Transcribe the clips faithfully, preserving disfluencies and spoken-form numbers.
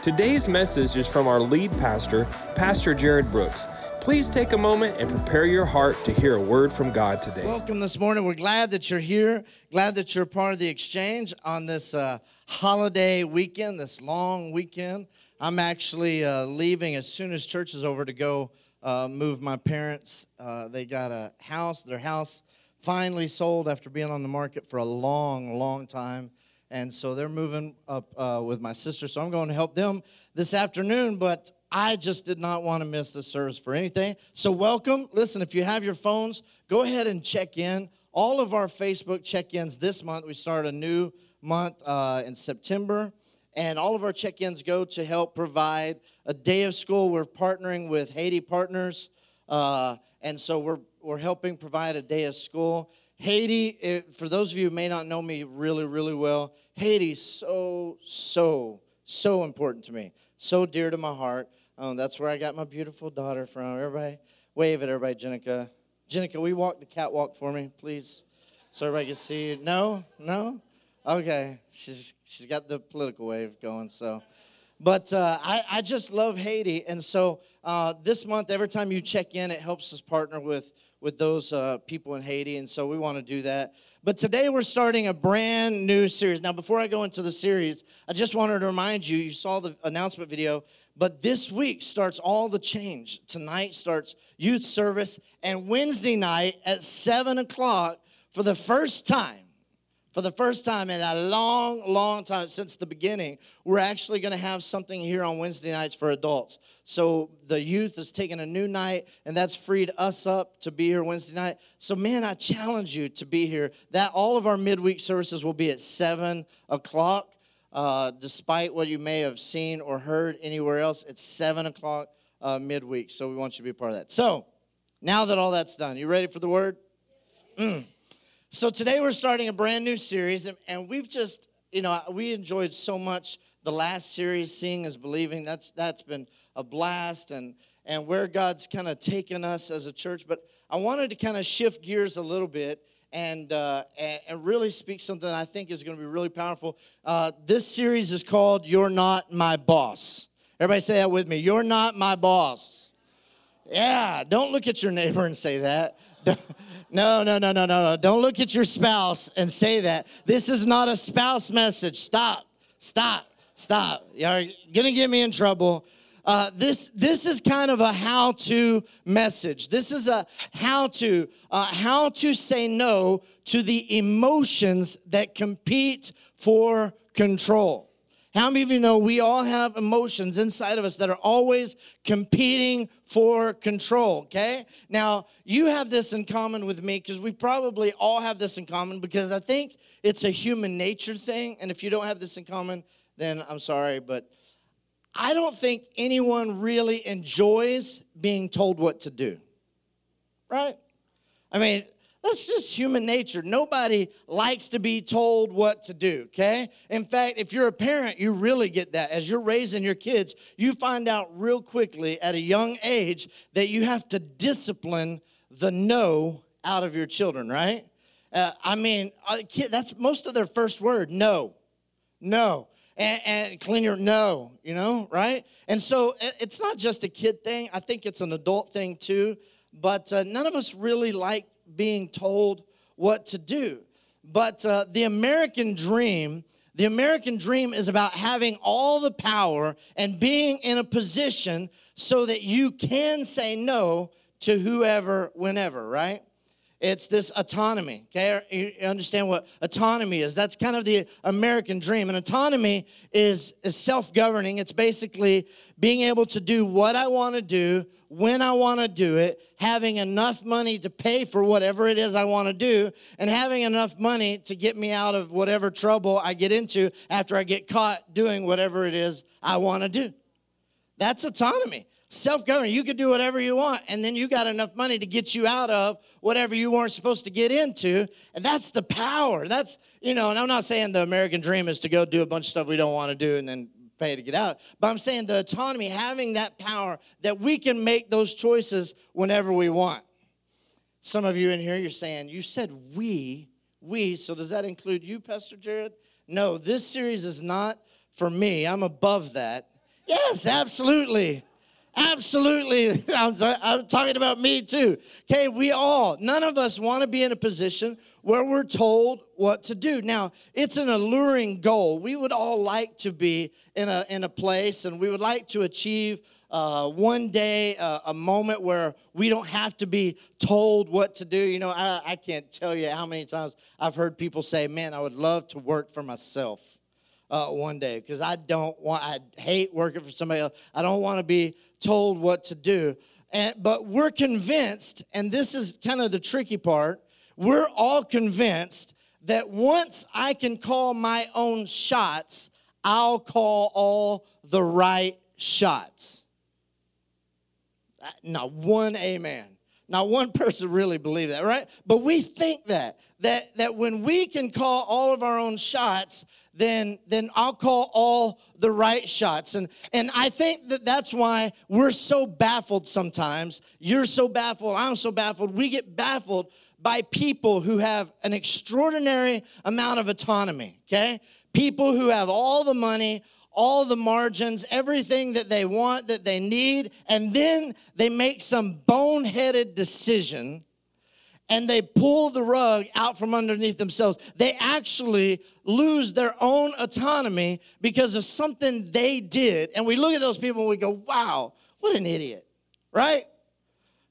Today's message is from our lead pastor, Pastor Jared Brooks. Please take a moment and prepare your heart to hear a word from God today. Welcome this morning. We're glad that you're here. Glad that you're part of the exchange on this uh, holiday weekend, this long weekend. I'm actually uh, leaving as soon as church is over to go uh, move my parents. Uh, they got a house. Their house finally sold after being on the market for a long, long time. And so they're moving up uh, with my sister, so I'm going to help them this afternoon, but I just did not want to miss the service for anything. So welcome. Listen, if you have your phones, go ahead and check in. All of our Facebook check-ins this month, we start a new month uh, in September, and all of our check-ins go to help provide a day of school. We're partnering with Haiti Partners, uh, and so we're, we're helping provide a day of school. Haiti, for those of you who may not know me really, really well, Haiti is so, so, so important to me, so dear to my heart. Um, that's where I got my beautiful daughter from. Everybody, wave at everybody, Jenica. Jenica, will you walk the catwalk for me, please, so everybody can see you? No? No? Okay. She's she's got the political wave going, so. But uh, I, I just love Haiti, and so uh, this month, every time you check in, it helps us partner with with those uh, people in Haiti, and so we want to do that. But today we're starting a brand new series. Now, before I go into the series, I just wanted to remind you, you saw the announcement video, but this week starts all the change. Tonight starts youth service, and Wednesday night at seven o'clock, for the first time, for the first time in a long, long time, since the beginning, we're actually going to have something here on Wednesday nights for adults. So the youth is taking a new night, and that's freed us up to be here Wednesday night. So, man, I challenge you to be here. That all of our midweek services will be at seven o'clock, uh, despite what you may have seen or heard anywhere else. It's seven o'clock uh, midweek, so we want you to be a part of that. So now that all that's done, you ready for the word? Mm. So today we're starting a brand new series, and, and we've just, you know, we enjoyed so much the last series, Seeing is Believing. That's that's been a blast, and, and where God's kind of taken us as a church. But I wanted to kind of shift gears a little bit and, uh, and, and really speak something that I think is going to be really powerful. Uh, this series is called You're Not My Boss. Everybody say that with me. You're not my boss. Yeah, don't look at your neighbor and say that. No, no, no, no, no, no. Don't look at your spouse and say that. This is not a spouse message. Stop, stop, stop. You're going to get me in trouble. Uh, this this is kind of a how-to message. This is a how-to, uh, how to say no to the emotions that compete for control. How many of you know we all have emotions inside of us that are always competing for control, okay? Now, you have this in common with me because we probably all have this in common because I think it's a human nature thing. And if you don't have this in common, then I'm sorry, but I don't think anyone really enjoys being told what to do, right? I mean, that's just human nature. Nobody likes to be told what to do, okay? In fact, if you're a parent, you really get that. As you're raising your kids, you find out real quickly at a young age that you have to discipline the no out of your children, right? Uh, I mean, that's most of their first word, no, no. And, and clean your no, you know, right? And so it's not just a kid thing. I think it's an adult thing too. But uh, none of us really like being told what to do. But uh, the American dream, the American dream is about having all the power and being in a position so that you can say no to whoever, whenever, right? It's this autonomy, okay? You understand what autonomy is. That's kind of the American dream. And autonomy is, is self-governing. It's basically being able to do what I want to do, when I want to do it, having enough money to pay for whatever it is I want to do, and having enough money to get me out of whatever trouble I get into after I get caught doing whatever it is I want to do. That's autonomy. Self-government, you can do whatever you want, and then you got enough money to get you out of whatever you weren't supposed to get into, and that's the power. That's, you know, and I'm not saying the American dream is to go do a bunch of stuff we don't want to do and then pay to get out, but I'm saying the autonomy, having that power that we can make those choices whenever we want. Some of you in here, you're saying, you said we, we, so does that include you, Pastor Jared? No, this series is not for me. I'm above that. Yes, absolutely. Absolutely. I'm, I'm talking about me too. Okay, we all, none of us want to be in a position where we're told what to do. Now, it's an alluring goal. We would all like to be in a, in a place, and we would like to achieve uh, one day, uh, a moment where we don't have to be told what to do. You know, I, I can't tell you how many times I've heard people say, man, I would love to work for myself. Uh, one day, because I don't want, I hate working for somebody else. I don't want to be told what to do. And, but we're convinced, and this is kind of the tricky part, we're all convinced that once I can call my own shots, I'll call all the right shots. Not one amen. Not one person really believes that, right? But we think that, that, that when we can call all of our own shots, then then I'll call all the right shots. And and I think that that's why we're so baffled sometimes. You're so baffled. I'm so baffled. We get baffled by people who have an extraordinary amount of autonomy, okay? People who have all the money, all the margins, everything that they want, that they need, and then they make some boneheaded decision, and they pull the rug out from underneath themselves. They actually lose their own autonomy because of something they did. And we look at those people and we go, wow, what an idiot, right?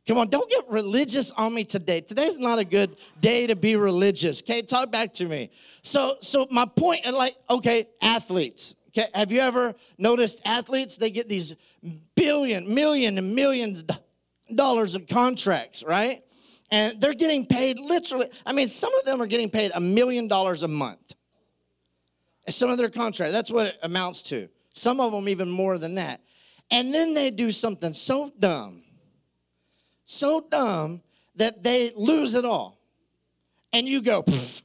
Come on, don't get religious on me today. Today's not a good day to be religious, okay? Talk back to me. So so my point, like, okay, athletes. Okay, have you ever noticed athletes? They get these billion, million, and millions of dollars of contracts, right? And they're getting paid literally. I mean, some of them are getting paid a million dollars a month. Some of their contracts, that's what it amounts to. Some of them even more than that. And then they do something so dumb, so dumb that they lose it all. And you go, pfft.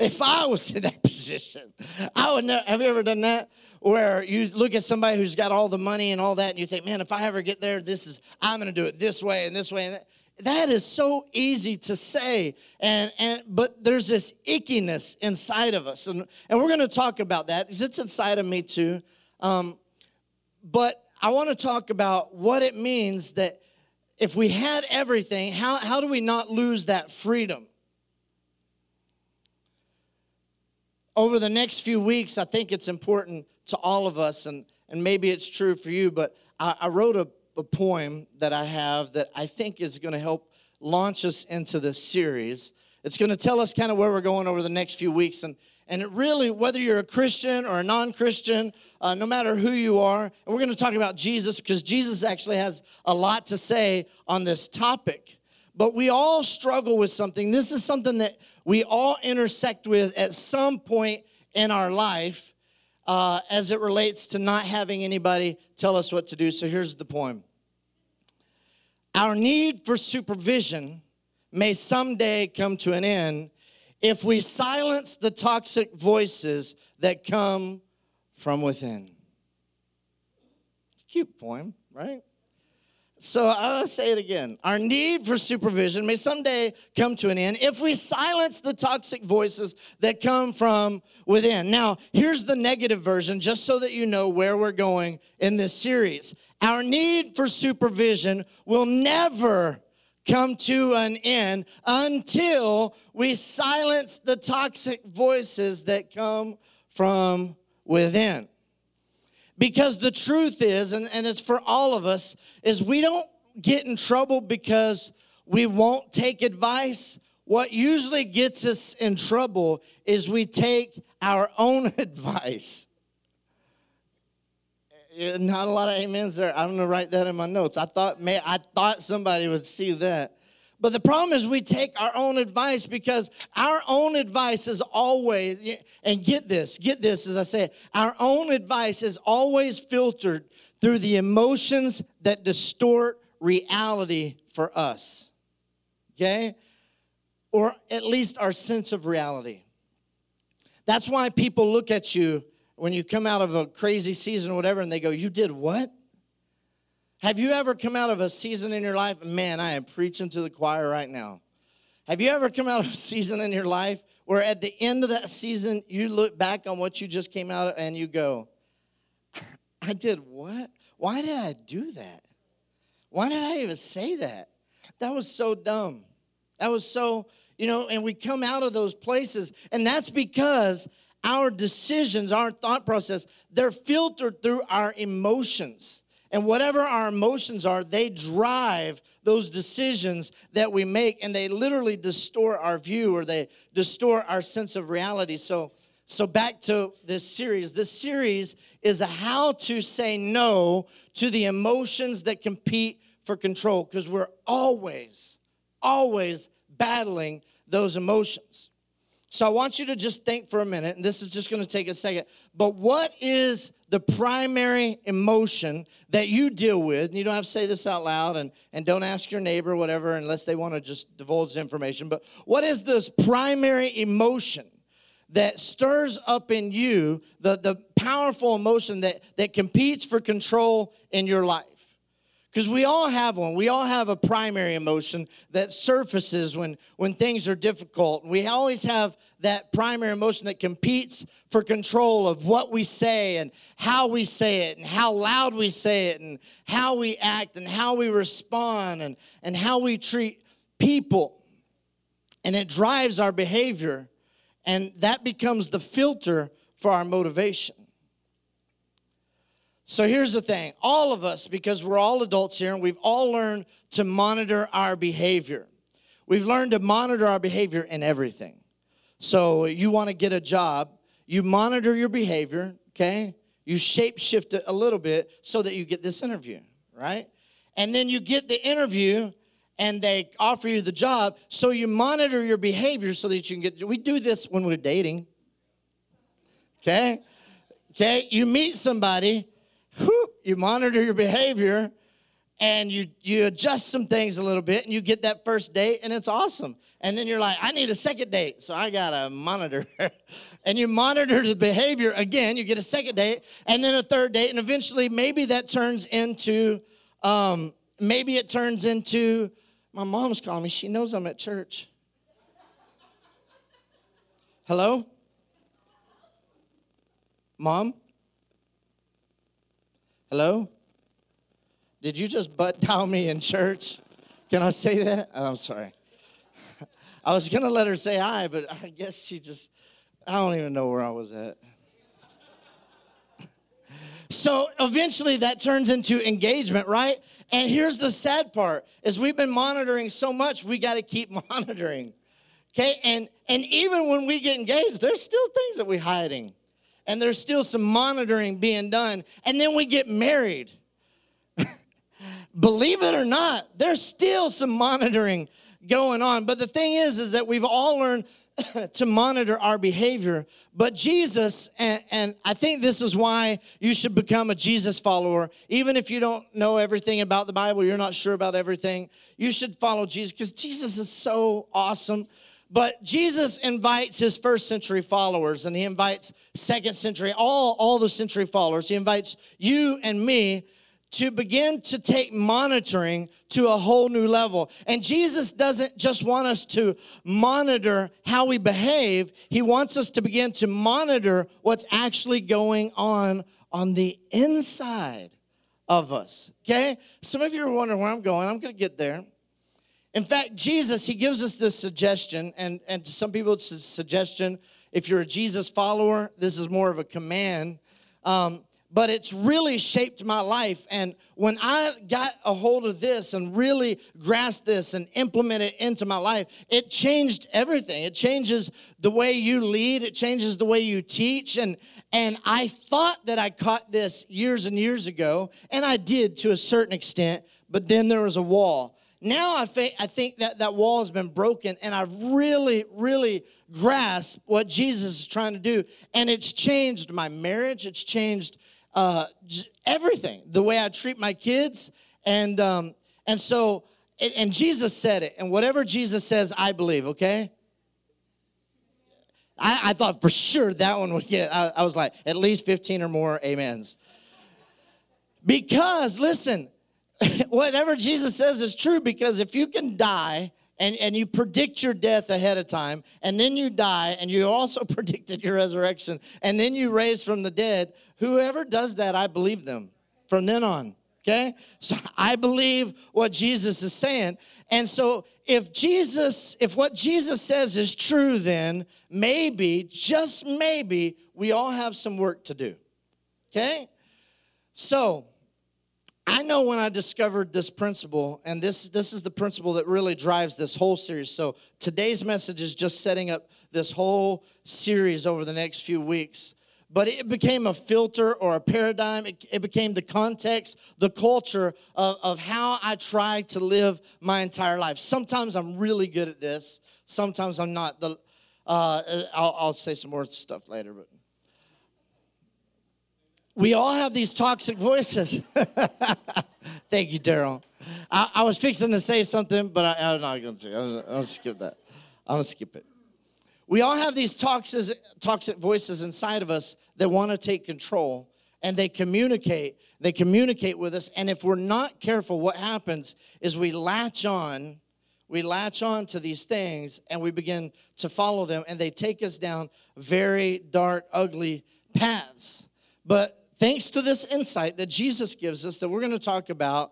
If I was in that position, I would never. Have you ever done that? Where you look at somebody who's got all the money and all that, and you think, man, if I ever get there, this is, I'm going to do it this way and this way. And that. that is so easy to say. And, and, but there's this ickiness inside of us. And, and we're going to talk about that because it's inside of me too. Um, but I want to talk about what it means that if we had everything, how, how do we not lose that freedom? Over the next few weeks, I think it's important to all of us, and, and maybe it's true for you, but I, I wrote a, a poem that I have that I think is going to help launch us into this series. It's going to tell us kind of where we're going over the next few weeks, and, and it really, whether you're a Christian or a non-Christian, uh, no matter who you are, and we're going to talk about Jesus because Jesus actually has a lot to say on this topic. But we all struggle with something. This is something that we all intersect with at some point in our life uh, as it relates to not having anybody tell us what to do. So here's the poem. Our need for supervision may someday come to an end if we silence the toxic voices that come from within. Cute poem, right? So I'll say it again. Our need for supervision may someday come to an end if we silence the toxic voices that come from within. Now, here's the negative version, just so that you know where we're going in this series. Our need for supervision will never come to an end until we silence the toxic voices that come from within. Because the truth is, and, and it's for all of us, is we don't get in trouble because we won't take advice. What usually gets us in trouble is we take our own advice. Not a lot of amens there. I'm going to write that in my notes. I thought, man, I thought somebody would see that. But the problem is we take our own advice because our own advice is always, and get this, get this as I say it, our own advice is always filtered through the emotions that distort reality for us, okay? Or at least our sense of reality. That's why people look at you when you come out of a crazy season or whatever, and they go, you did what? Have you ever come out of a season in your life? Man, I am preaching to the choir right now. Have you ever come out of a season in your life where at the end of that season, you look back on what you just came out of and you go, I did what? Why did I do that? Why did I even say that? That was so dumb. That was so, you know, and we come out of those places, and that's because our decisions, our thought process, they're filtered through our emotions. And whatever our emotions are, they drive those decisions that we make, and they literally distort our view, or they distort our sense of reality. So, so back to this series. This series is a how to say no to the emotions that compete for control, because we're always, always battling those emotions. So I want you to just think for a minute, and this is just going to take a second, but what is the primary emotion that you deal with? And you don't have to say this out loud, and, and don't ask your neighbor or whatever unless they want to just divulge the information, but what is this primary emotion that stirs up in you, the, the powerful emotion that, that competes for control in your life? Because we all have one. We all have a primary emotion that surfaces when, when things are difficult. We always have that primary emotion that competes for control of what we say and how we say it and how loud we say it and how we act and how we respond and, and how we treat people. And it drives our behavior, and that becomes the filter for our motivation. So here's the thing, all of us, because we're all adults here, and we've all learned to monitor our behavior. We've learned to monitor our behavior in everything. So you want to get a job, you monitor your behavior, okay? You shape shift it a little bit so that you get this interview, right? And then you get the interview, and they offer you the job, so you monitor your behavior so that you can get, we do this when we're dating, okay? Okay, you meet somebody. You monitor your behavior, and you, you adjust some things a little bit, and you get that first date, and it's awesome. And then you're like, I need a second date, so I got to monitor. And you monitor the behavior again. You get a second date, and then a third date, and eventually maybe that turns into, um, maybe it turns into, my mom's calling me. She knows I'm at church. Hello? Mom? Hello? Did you just butt dial me in church? Can I say that? Oh, I'm sorry. I was going to let her say hi, but I guess she just, I don't even know where I was at. So eventually that turns into engagement, right? And here's the sad part, is we've been monitoring so much, we got to keep monitoring, okay? And, and even when we get engaged, there's still things that we're hiding. And there's still some monitoring being done. And then we get married. Believe it or not, there's still some monitoring going on. But the thing is, is that we've all learned to monitor our behavior. But Jesus, and, and I think this is why you should become a Jesus follower. Even if you don't know everything about the Bible, you're not sure about everything, you should follow Jesus, because Jesus is so awesome. But Jesus invites his first century followers, and he invites second century, all, all the century followers. He invites you and me to begin to take monitoring to a whole new level. And Jesus doesn't just want us to monitor how we behave. He wants us to begin to monitor what's actually going on on the inside of us, okay? Some of you are wondering where I'm going. I'm going to get there. In fact, Jesus, he gives us this suggestion, and, and to some people it's a suggestion. If you're a Jesus follower, this is more of a command. Um, but it's really shaped my life. And when I got a hold of this and really grasped this and implemented it into my life, it changed everything. It changes the way you lead. It changes the way you teach. And, and I thought that I caught this years and years ago, and I did to a certain extent, but then there was a wall. Now I think that that wall has been broken, and I've really, really grasped what Jesus is trying to do, and it's changed my marriage. It's changed uh, j- everything, the way I treat my kids. And um, and so, and, and Jesus said it. And whatever Jesus says, I believe, okay? I, I thought for sure that one would get, I, I was like, at least fifteen or more amens. Because, listen, whatever Jesus says is true, because if you can die and, and you predict your death ahead of time, and then you die, and you also predicted your resurrection, and then you raise from the dead, whoever does that, I believe them from then on, okay? So I believe what Jesus is saying. And so if Jesus, if what Jesus says is true, then maybe, just maybe, we all have some work to do, okay? So I know when I discovered this principle, and this, this is the principle that really drives this whole series. So today's message is just setting up this whole series over the next few weeks. But it became a filter or a paradigm. It, it became the context, the culture of, of how I try to live my entire life. Sometimes I'm really good at this. Sometimes I'm not. The, uh, I'll, I'll say some more stuff later, but. We all have these toxic voices. Thank you, Daryl. I, I was fixing to say something, but I, I'm not going to. I'm going to skip that. I'm going to skip it. We all have these toxic, toxic voices inside of us that want to take control, and they communicate. They communicate with us, and if we're not careful, what happens is we latch on. We latch on to these things, and we begin to follow them, and they take us down very dark, ugly paths. But thanks to this insight that Jesus gives us that we're going to talk about,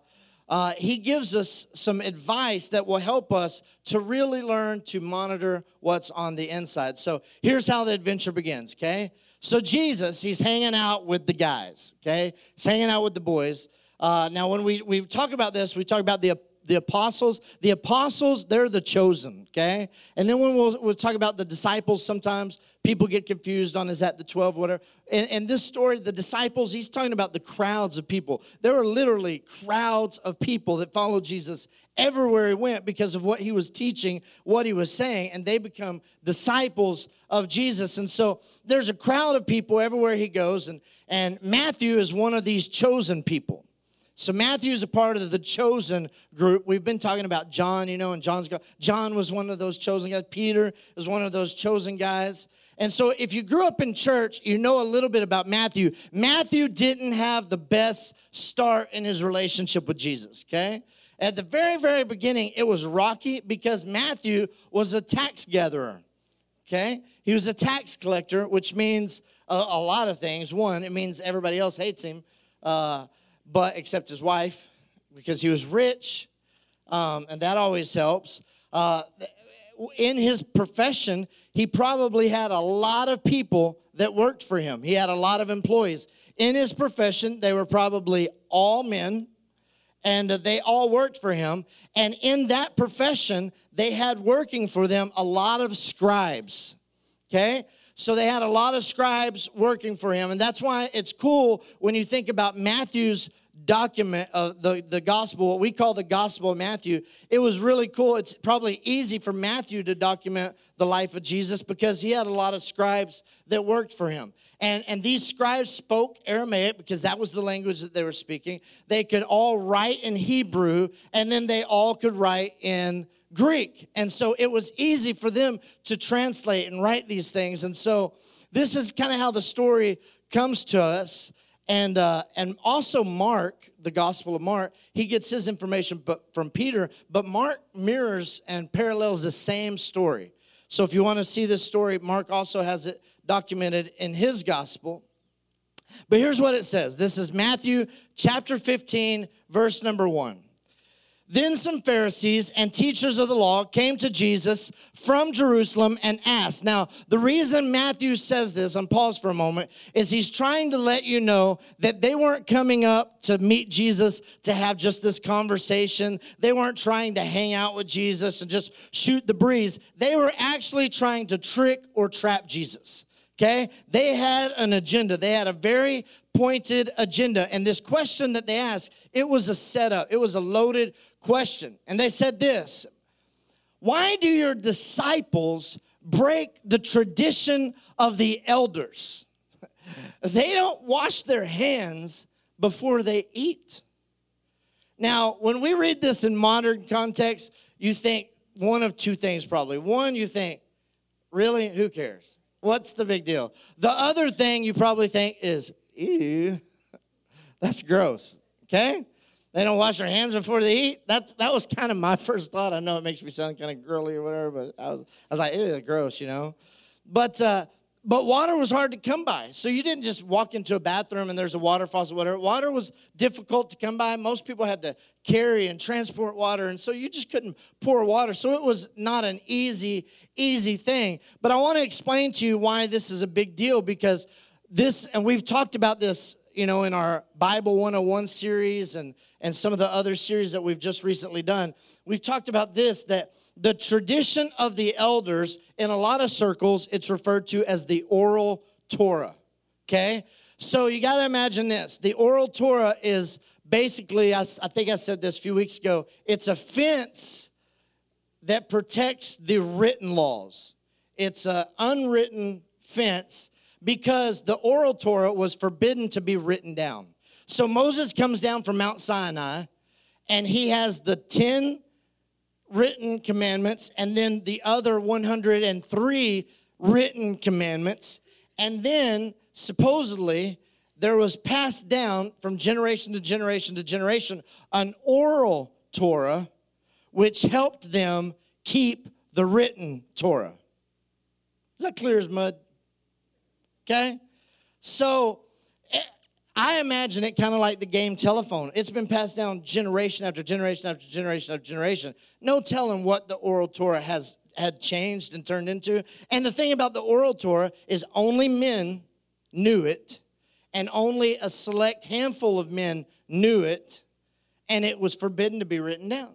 uh, he gives us some advice that will help us to really learn to monitor what's on the inside. So here's how the adventure begins, okay? So Jesus, he's hanging out with the guys, okay? He's hanging out with the boys. Uh, now, when we, we talk about this, we talk about the The apostles, the apostles, they're the chosen, okay? And then when we'll, we'll talk about the disciples, sometimes people get confused on, is that the twelve, whatever. And, and this story, the disciples, he's talking about the crowds of people. There were literally crowds of people that followed Jesus everywhere he went because of what he was teaching, what he was saying, and they become disciples of Jesus. And so there's a crowd of people everywhere he goes, and, and Matthew is one of these chosen people. So Matthew's a part of the chosen group. We've been talking about John, you know, and John's John was one of those chosen guys. Peter was one of those chosen guys. And so if you grew up in church, you know a little bit about Matthew. Matthew didn't have the best start in his relationship with Jesus, okay? At the very, very beginning, it was rocky because Matthew was a tax gatherer, okay? He was a tax collector, which means a, a lot of things. One, it means everybody else hates him, uh But except his wife, because he was rich, um, and that always helps. Uh, in his profession, he probably had a lot of people that worked for him. He had a lot of employees. In his profession, they were probably all men, and they all worked for him. And in that profession, they had working for them a lot of scribes, okay? So they had a lot of scribes working for him, and that's why it's cool when you think about Matthew's document of the, the gospel, what we call the Gospel of Matthew. It was really cool. It's probably easy for Matthew to document the life of Jesus because he had a lot of scribes that worked for him. And, and these scribes spoke Aramaic because that was the language that they were speaking. They could all write in Hebrew, and then they all could write in Greek. And so it was easy for them to translate and write these things. And so this is kind of how the story comes to us. And uh, and also Mark, the Gospel of Mark, he gets his information from Peter. But Mark mirrors and parallels the same story. So if you want to see this story, Mark also has it documented in his gospel. But here's what it says. This is Matthew chapter fifteen, verse number one. Then some Pharisees and teachers of the law came to Jesus from Jerusalem and asked. Now, the reason Matthew says this, and pause for a moment, is he's trying to let you know that they weren't coming up to meet Jesus to have just this conversation. They weren't trying to hang out with Jesus and just shoot the breeze. They were actually trying to trick or trap Jesus. Okay, they had an agenda. They had a very pointed agenda. And this question that they asked, it was a setup. It was a loaded question. And they said this, why do your disciples break the tradition of the elders? They don't wash their hands before they eat. Now, when we read this in modern context, you think one of two things probably. One, you think, really? Who cares? What's the big deal? The other thing you probably think is, ew, that's gross, okay? They don't wash their hands before they eat. That's, that was kind of my first thought. I know it makes me sound kind of girly or whatever, but I was, I was like, ew, gross, you know? But uh, but water was hard to come by. So you didn't just walk into a bathroom and there's a water faucet or whatever. Water was difficult to come by. Most people had to carry and transport water, and so you just couldn't pour water. So it was not an easy, easy thing. But I want to explain to you why this is a big deal, because this, and we've talked about this, you know, in our Bible one oh one series and, and some of the other series that we've just recently done. We've talked about this, that the tradition of the elders, in a lot of circles, it's referred to as the oral Torah, okay? So you got to imagine this. The oral Torah is basically, I, I think I said this a few weeks ago, it's a fence that protects the written laws. It's an unwritten fence, because the oral Torah was forbidden to be written down. So Moses comes down from Mount Sinai, and he has the ten written commandments, and then the other one hundred three written commandments. And then, supposedly, there was passed down from generation to generation to generation an oral Torah, which helped them keep the written Torah. Is that clear as mud? Okay? So I imagine it kind of like the game telephone. It's been passed down generation after generation after generation after generation. No telling what the oral Torah has had changed and turned into. And the thing about the oral Torah is only men knew it, and only a select handful of men knew it, and it was forbidden to be written down.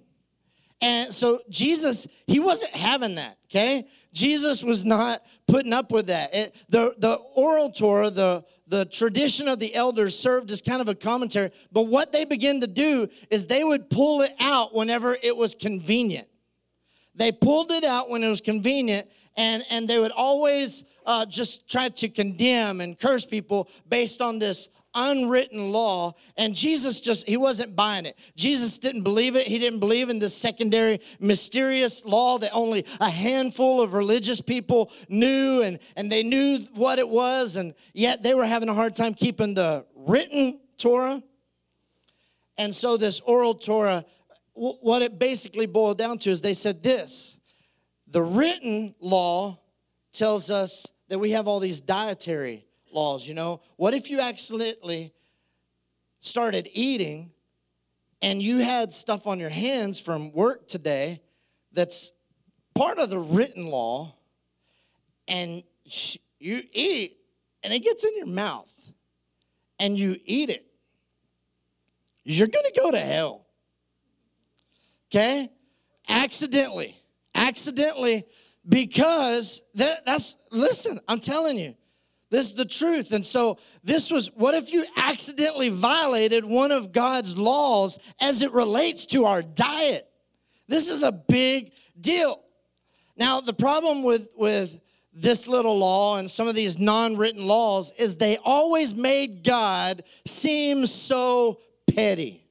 And so Jesus, he wasn't having that, okay? Jesus was not putting up with that. It, the, the oral Torah, the, the tradition of the elders served as kind of a commentary, but what they began to do is they would pull it out whenever it was convenient. They pulled it out when it was convenient, and, and they would always uh, just try to condemn and curse people based on this unwritten law. And Jesus just, he wasn't buying it. Jesus didn't believe it. He didn't believe in this secondary, mysterious law that only a handful of religious people knew, and, and they knew what it was, and yet they were having a hard time keeping the written Torah. And so this oral Torah, w- what it basically boiled down to is they said this: the written law tells us that we have all these dietary laws, you know. What if you accidentally started eating and you had stuff on your hands from work today that's part of the written law, and you eat and it gets in your mouth and you eat it? You're going to go to hell, okay? Accidentally. Accidentally, because that, that's, listen, I'm telling you, this is the truth. And so this was, what if you accidentally violated one of God's laws as it relates to our diet? This is a big deal. Now, the problem with, with this little law and some of these non-written laws is they always made God seem so petty,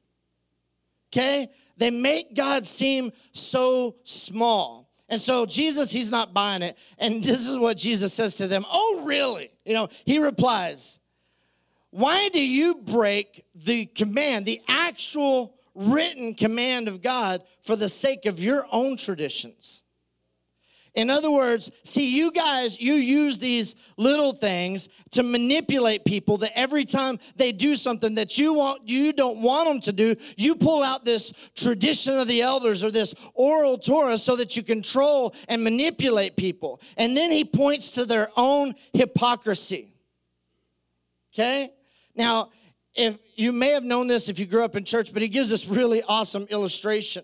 okay? They make God seem so small. And so Jesus, he's not buying it. And this is what Jesus says to them. Oh, really? You know, he replies, why do you break the command, the actual written command of God, for the sake of your own traditions? In other words, see, you guys, you use these little things to manipulate people, that every time they do something that you want, you don't want them to do, you pull out this tradition of the elders or this oral Torah so that you control and manipulate people. And then he points to their own hypocrisy, okay? Now, if you may have known this if you grew up in church, but he gives this really awesome illustration.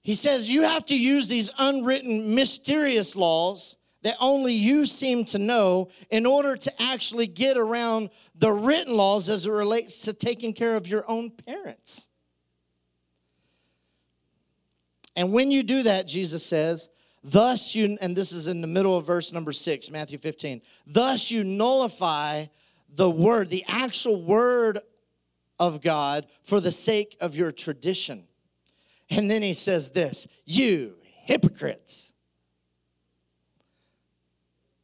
He says, you have to use these unwritten, mysterious laws that only you seem to know in order to actually get around the written laws as it relates to taking care of your own parents. And when you do that, Jesus says, Thus you, and this is in the middle of verse number six, Matthew fifteen. Thus you nullify the word, the actual word of God, for the sake of your tradition. And then he says this, you hypocrites.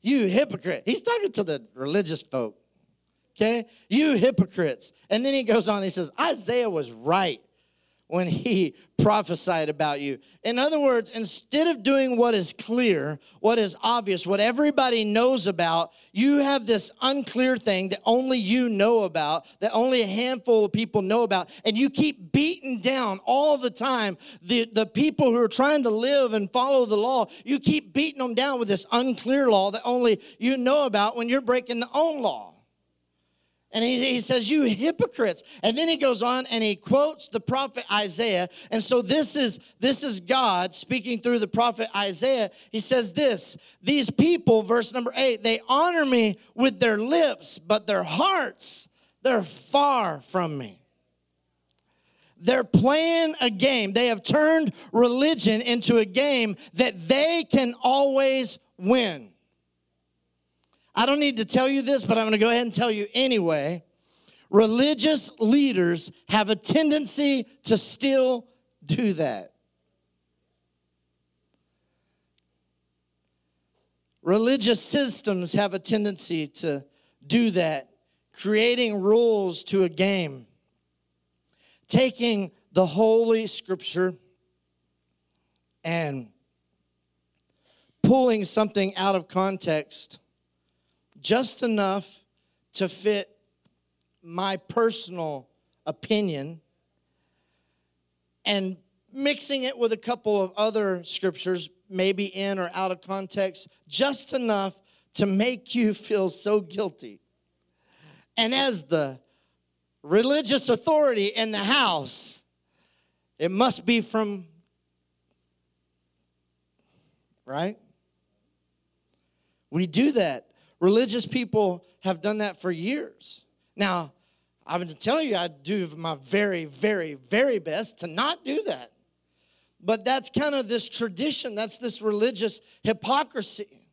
You hypocrite. He's talking to the religious folk, okay? You hypocrites. And then he goes on, he says, Isaiah was right when he prophesied about you. In other words, instead of doing what is clear, what is obvious, what everybody knows about, you have this unclear thing that only you know about, that only a handful of people know about, and you keep beating down all the time the, the people who are trying to live and follow the law. You keep beating them down with this unclear law that only you know about when you're breaking the own law. And he, he says, you hypocrites. And then he goes on and he quotes the prophet Isaiah. And so this is, this is God speaking through the prophet Isaiah. He says this, these people, verse number eight, they honor me with their lips, but their hearts, they're far from me. They're playing a game. They have turned religion into a game that they can always win. I don't need to tell you this, but I'm going to go ahead and tell you anyway. Religious leaders have a tendency to still do that. Religious systems have a tendency to do that, creating rules to a game, taking the Holy Scripture and pulling something out of context just enough to fit my personal opinion and mixing it with a couple of other scriptures, maybe in or out of context, just enough to make you feel so guilty. And as the religious authority in the house, it must be from, right? We do that. Religious people have done that for years. Now, I'm going to tell you, I do my very, very, very best to not do that. But that's kind of this tradition. That's this religious hypocrisy.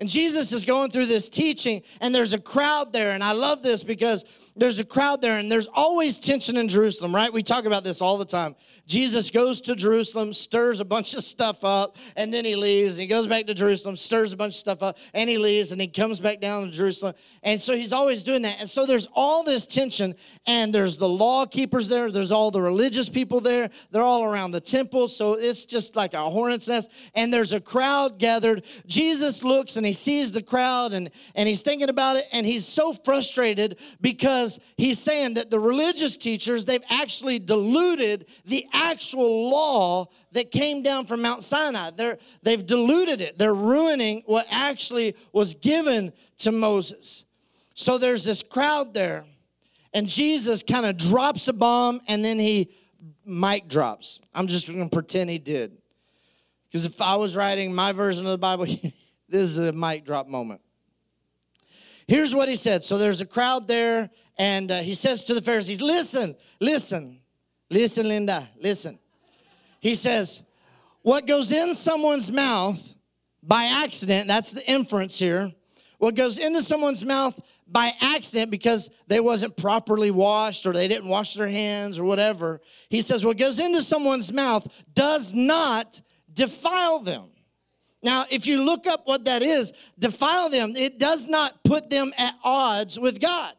And Jesus is going through this teaching, and there's a crowd there. And I love this because there's a crowd there, and there's always tension in Jerusalem, right? We talk about this all the time. Jesus goes to Jerusalem, stirs a bunch of stuff up, and then he leaves. And he goes back to Jerusalem, stirs a bunch of stuff up, and he leaves, and he comes back down to Jerusalem. And so he's always doing that. And so there's all this tension, and there's the law keepers there. There's all the religious people there. They're all around the temple, so it's just like a hornet's nest. And there's a crowd gathered. Jesus looks, and he sees the crowd, and, and he's thinking about it, and he's so frustrated because he's saying that the religious teachers, they've actually diluted the actual law that came down from Mount Sinai. They're, they've diluted it. They're ruining what actually was given to Moses. So there's this crowd there, and Jesus kind of drops a bomb, and then he mic drops. I'm just going to pretend he did. Because if I was writing my version of the Bible, this is a mic drop moment. Here's what he said. So there's a crowd there, and uh, he says to the Pharisees, listen, listen, listen, Linda, listen. He says, what goes in someone's mouth by accident, that's the inference here, what goes into someone's mouth by accident because they wasn't properly washed or they didn't wash their hands or whatever, he says, what goes into someone's mouth does not defile them. Now, if you look up what that is, defile them, it does not put them at odds with God.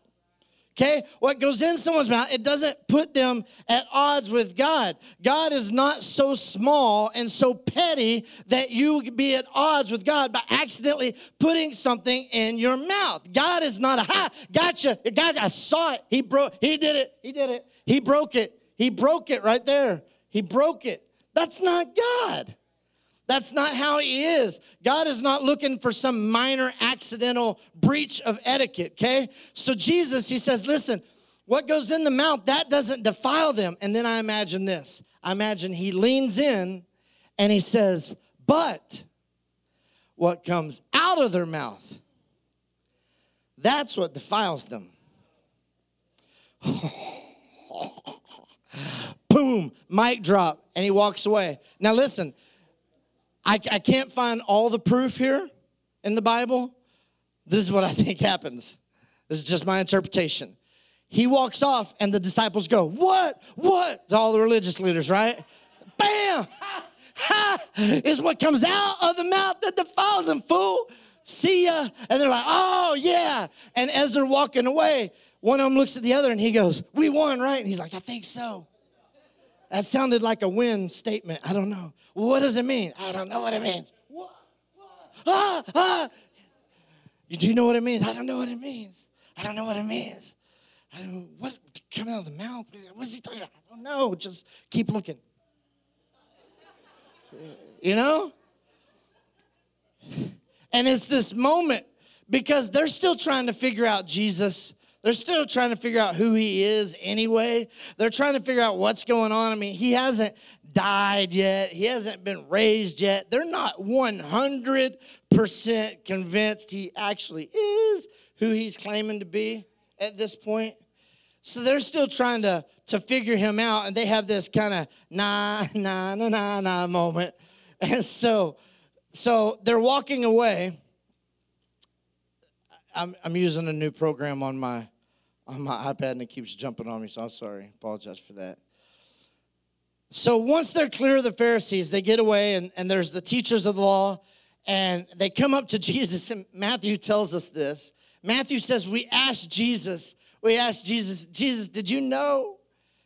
Okay? What goes in someone's mouth, it doesn't put them at odds with God. God is not so small and so petty that you could be at odds with God by accidentally putting something in your mouth. God is not a, ha, gotcha, gotcha, I saw it. He broke, he did it, he did it. He broke it, he broke it right there. He broke it. That's not God. That's not how he is. God is not looking for some minor accidental breach of etiquette, okay? So Jesus, he says, listen, what goes in the mouth, that doesn't defile them. And then I imagine this. I imagine he leans in and he says, but what comes out of their mouth, that's what defiles them. Boom, mic drop, and he walks away. Now listen. I, I can't find all the proof here in the Bible. This is what I think happens. This is just my interpretation. He walks off, and the disciples go, what, what? To all the religious leaders, right? Bam! Ha! Ha! It's what comes out of the mouth that defiles him, fool. See ya. And they're like, oh, yeah. And as they're walking away, one of them looks at the other, and he goes, we won, right? And he's like, I think so. That sounded like a win statement. I don't know. What does it mean? I don't know what it means. What? What? Ah, ah. Do you know what it means? I don't know what it means. I don't know what it means. I don't know what coming out of the mouth. What is he talking about? I don't know. Just keep looking. You know? And it's this moment because they're still trying to figure out Jesus. They're still trying to figure out who he is anyway. They're trying to figure out what's going on. I mean, he hasn't died yet. He hasn't been raised yet. They're not one hundred percent convinced he actually is who he's claiming to be at this point. So they're still trying to, to figure him out, and they have this kind of nah, nah, nah, nah, nah moment. And so, so they're walking away. I'm, I'm using a new program on my on my iPad, and it keeps jumping on me, so I'm sorry. Apologize for that. So once they're clear of the Pharisees, they get away, and, and there's the teachers of the law, and they come up to Jesus, and Matthew tells us this. Matthew says, we asked Jesus, we asked Jesus, Jesus, did you know?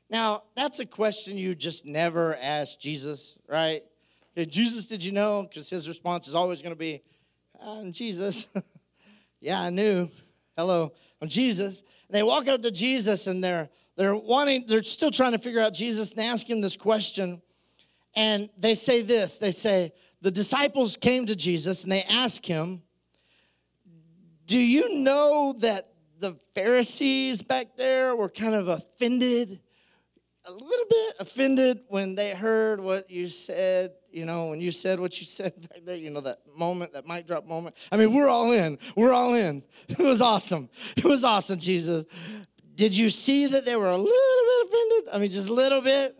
Now, that's a question you just never ask Jesus, right? Hey, Jesus, did you know? Because his response is always going to be, I'm Jesus. Yeah, I knew. Hello, I'm Jesus. And they walk up to Jesus, and they're they're wanting, they're still trying to figure out Jesus, and ask him this question. And they say this. They say, the disciples came to Jesus, and they ask him, do you know that the Pharisees back there were kind of offended, a little bit offended when they heard what you said? You know, when you said what you said back there, you know, that moment, that mic drop moment. I mean, we're all in. We're all in. It was awesome. It was awesome, Jesus. Did you see that they were a little bit offended? I mean, just a little bit.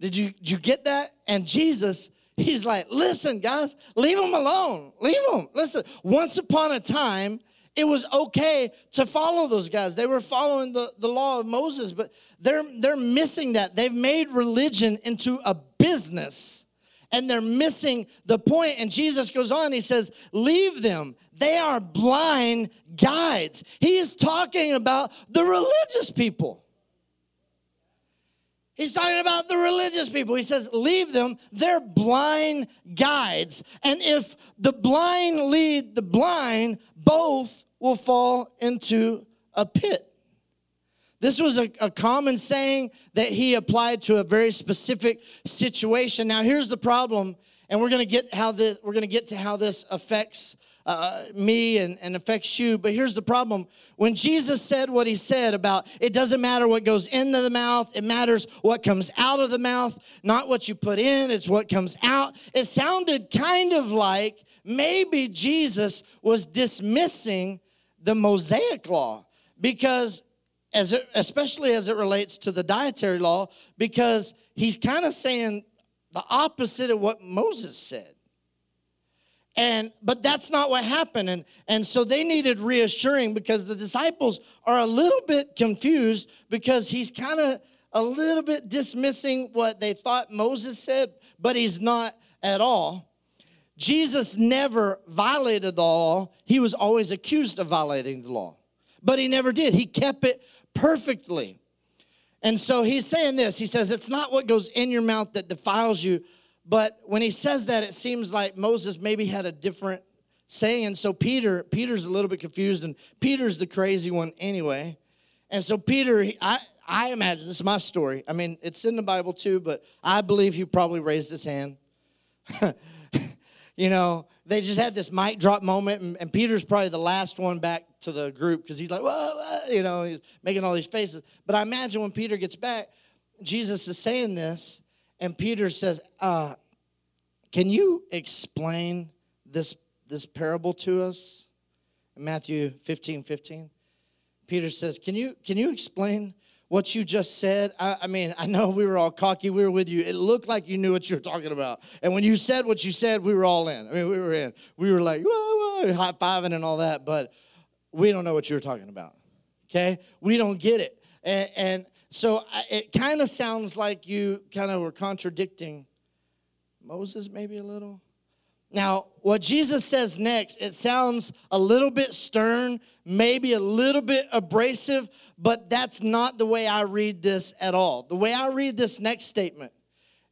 Did you, did you get that? And Jesus, he's like, listen, guys, leave them alone. Leave them. Listen, once upon a time, it was okay to follow those guys. They were following the, the law of Moses, but they're, they're missing that. They've made religion into a business, and they're missing the point. And Jesus goes on. He says, leave them. They are blind guides. He is talking about the religious people. He's talking about the religious people. He says, leave them. They're blind guides. And if the blind lead the blind, both will fall into a pit. This was a, a common saying that he applied to a very specific situation. Now, here's the problem, and we're going to get how this, we're going to get to how this affects uh, me and, and affects you. But here's the problem: when Jesus said what he said about it doesn't matter what goes into the mouth, it matters what comes out of the mouth, not what you put in, it's what comes out. It sounded kind of like maybe Jesus was dismissing the Mosaic law because. As it, especially as it relates to the dietary law, because he's kind of saying the opposite of what Moses said. And but that's not what happened. And, and so they needed reassuring because the disciples are a little bit confused because he's kind of a little bit dismissing what they thought Moses said, but he's not at all. Jesus never violated the law. He was always accused of violating the law, but he never did. He kept it perfectly. And so he's saying this. He says, it's not what goes in your mouth that defiles you. But when he says that, it seems like Moses maybe had a different saying. And so Peter, Peter's a little bit confused, and Peter's the crazy one anyway. And so Peter, he, I, I imagine, this is my story. I mean, it's in the Bible too, but I believe he probably raised his hand. You know, they just had this mic drop moment, and, and Peter's probably the last one back to the group because he's like, whoa, whoa, you know, he's making all these faces. But I imagine when Peter gets back, Jesus is saying this, and Peter says, uh, can you explain this, this parable to us? Matthew fifteen fifteen. Peter says, can you, can you explain what you just said, I, I mean, I know we were all cocky. We were with you. It looked like you knew what you were talking about. And when you said what you said, we were all in. I mean, we were in. We were like, whoa, whoa, high-fiving and all that. But we don't know what you were talking about, okay? We don't get it. And, and so I, it kind of sounds like you kind of were contradicting Moses maybe a little. Now, what Jesus says next, it sounds a little bit stern, maybe a little bit abrasive, but that's not the way I read this at all. The way I read this next statement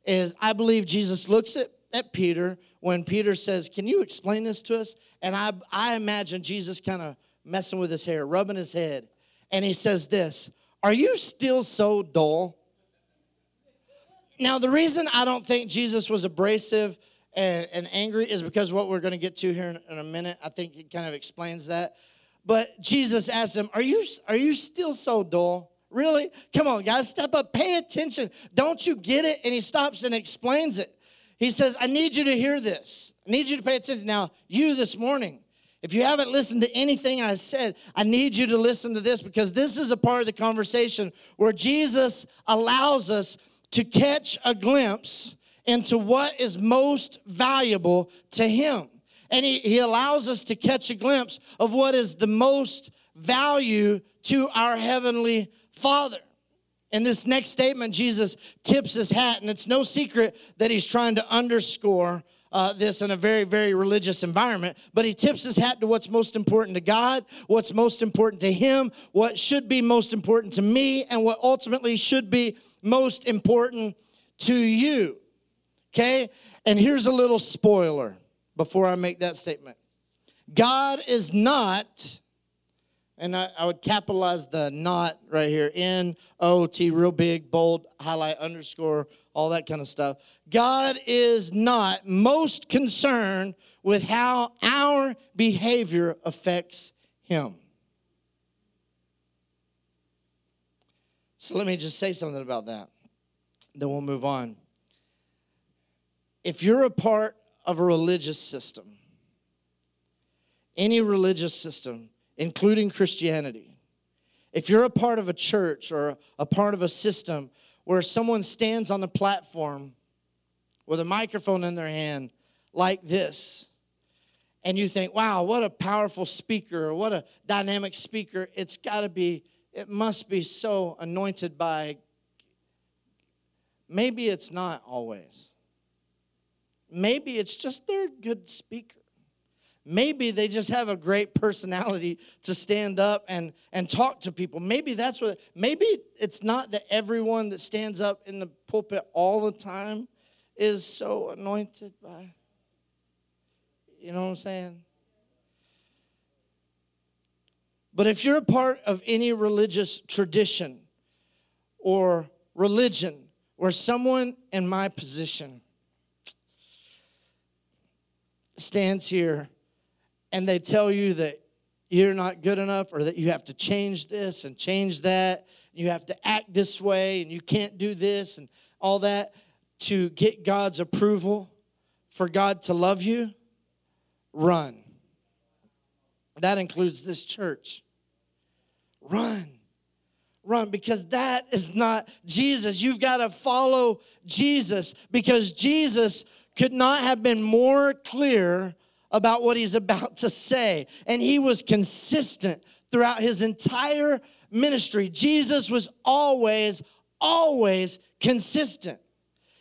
is I believe Jesus looks at, at Peter when Peter says, can you explain this to us? And I, I imagine Jesus kind of messing with his hair, rubbing his head, and he says this, are you still so dull? Now, the reason I don't think Jesus was abrasive And, and angry is because what we're going to get to here in, in a minute, I think it kind of explains that. But Jesus asked him, are you, are you still so dull? Really? Come on, guys, step up. Pay attention. Don't you get it? And he stops and explains it. He says, I need you to hear this. I need you to pay attention. Now, you this morning, if you haven't listened to anything I said, I need you to listen to this because this is a part of the conversation where Jesus allows us to catch a glimpse into what is most valuable to him. And he, he allows us to catch a glimpse of what is the most value to our Heavenly Father. In this next statement, Jesus tips his hat, and it's no secret that he's trying to underscore Uh, this in a very, very religious environment, but he tips his hat to what's most important to God, what's most important to him, what should be most important to me, and what ultimately should be most important to you. Okay, and here's a little spoiler before I make that statement. God is not, and I, I would capitalize the not right here, N O T, real big, bold, highlight, underscore, all that kind of stuff. God is not most concerned with how our behavior affects him. So let me just say something about that, then we'll move on. If you're a part of a religious system, any religious system, including Christianity, if you're a part of a church or a part of a system where someone stands on the platform with a microphone in their hand like this, and you think, wow, what a powerful speaker, or what a dynamic speaker, it's got to be, it must be so anointed by, maybe it's not always. Maybe it's just they're a good speaker. Maybe they just have a great personality to stand up and, and talk to people. Maybe that's what, maybe it's not that everyone that stands up in the pulpit all the time is so anointed by, you know what I'm saying? But if you're a part of any religious tradition or religion where someone in my position stands here and they tell you that you're not good enough or that you have to change this and change that, you have to act this way and you can't do this and all that to get God's approval, for God to love you, run. That includes this church. Run. Run, because that is not Jesus. You've got to follow Jesus, because Jesus could not have been more clear about what he's about to say. And he was consistent throughout his entire ministry. Jesus was always, always consistent.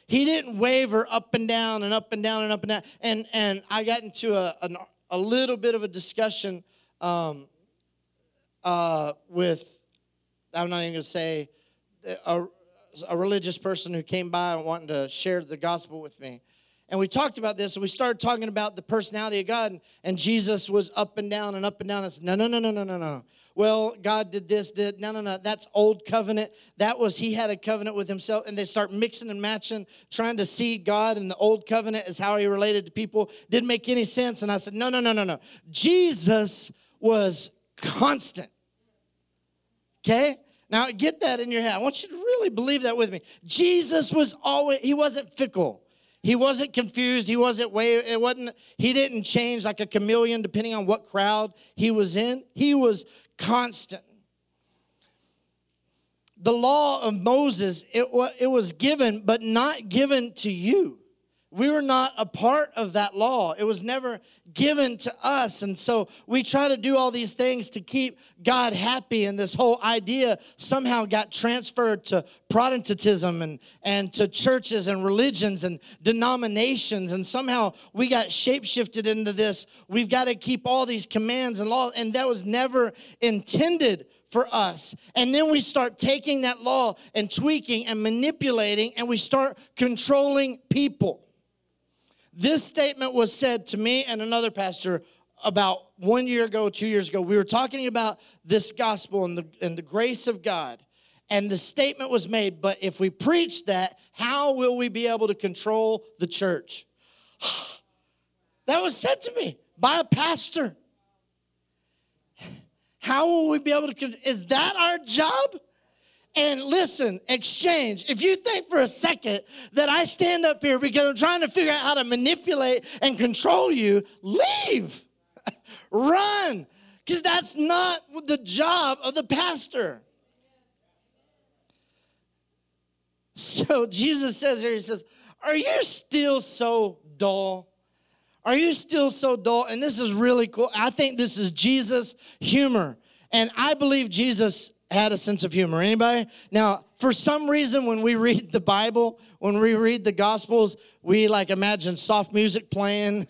He didn't waver up and down and up and down and up and down. And, and I got into a, a, a little bit of a discussion um, uh, with, I'm not even going to say, a, a religious person who came by and wanted to share the gospel with me. And we talked about this, and we started talking about the personality of God, and, and Jesus was up and down and up and down. I said, no, no, no, no, no, no, no. Well, God did this, did, no, no, no. That's old covenant. That was, he had a covenant with himself, and they start mixing and matching, trying to see God in the old covenant as how he related to people. Didn't make any sense, and I said, no, no, no, no, no. Jesus was constant. Okay? Now, get that in your head. I want you to really believe that with me. Jesus was always, he wasn't fickle. He wasn't confused. He wasn't, it wasn't, he didn't change like a chameleon depending on what crowd he was in. He was constant. the law of Moses, it, it was given, but not given to you. We were not a part of that law. It was never given to us. And so we try to do all these things to keep God happy. And this whole idea somehow got transferred to Protestantism and, and to churches and religions and denominations. And somehow we got shape-shifted into this. We've got to keep all these commands and laws. And that was never intended for us. And then we start taking that law and tweaking and manipulating, and we start controlling people. This statement was said to me and another pastor about one year ago, two years ago. We were talking about this gospel and the, and the grace of God. And the statement was made, but if we preach that, how will we be able to control the church? That was said to me by a pastor. How will we be able to, is that our job? And listen, exchange, if you think for a second that I stand up here because I'm trying to figure out how to manipulate and control you, leave. Run. Because that's not the job of the pastor. So Jesus says here, he says, are you still so dull? Are you still so dull? And this is really cool. I think this is Jesus' humor. And I believe Jesus had a sense of humor. Anybody? Now, for some reason, when we read the Bible, when we read the Gospels, we like imagine soft music playing,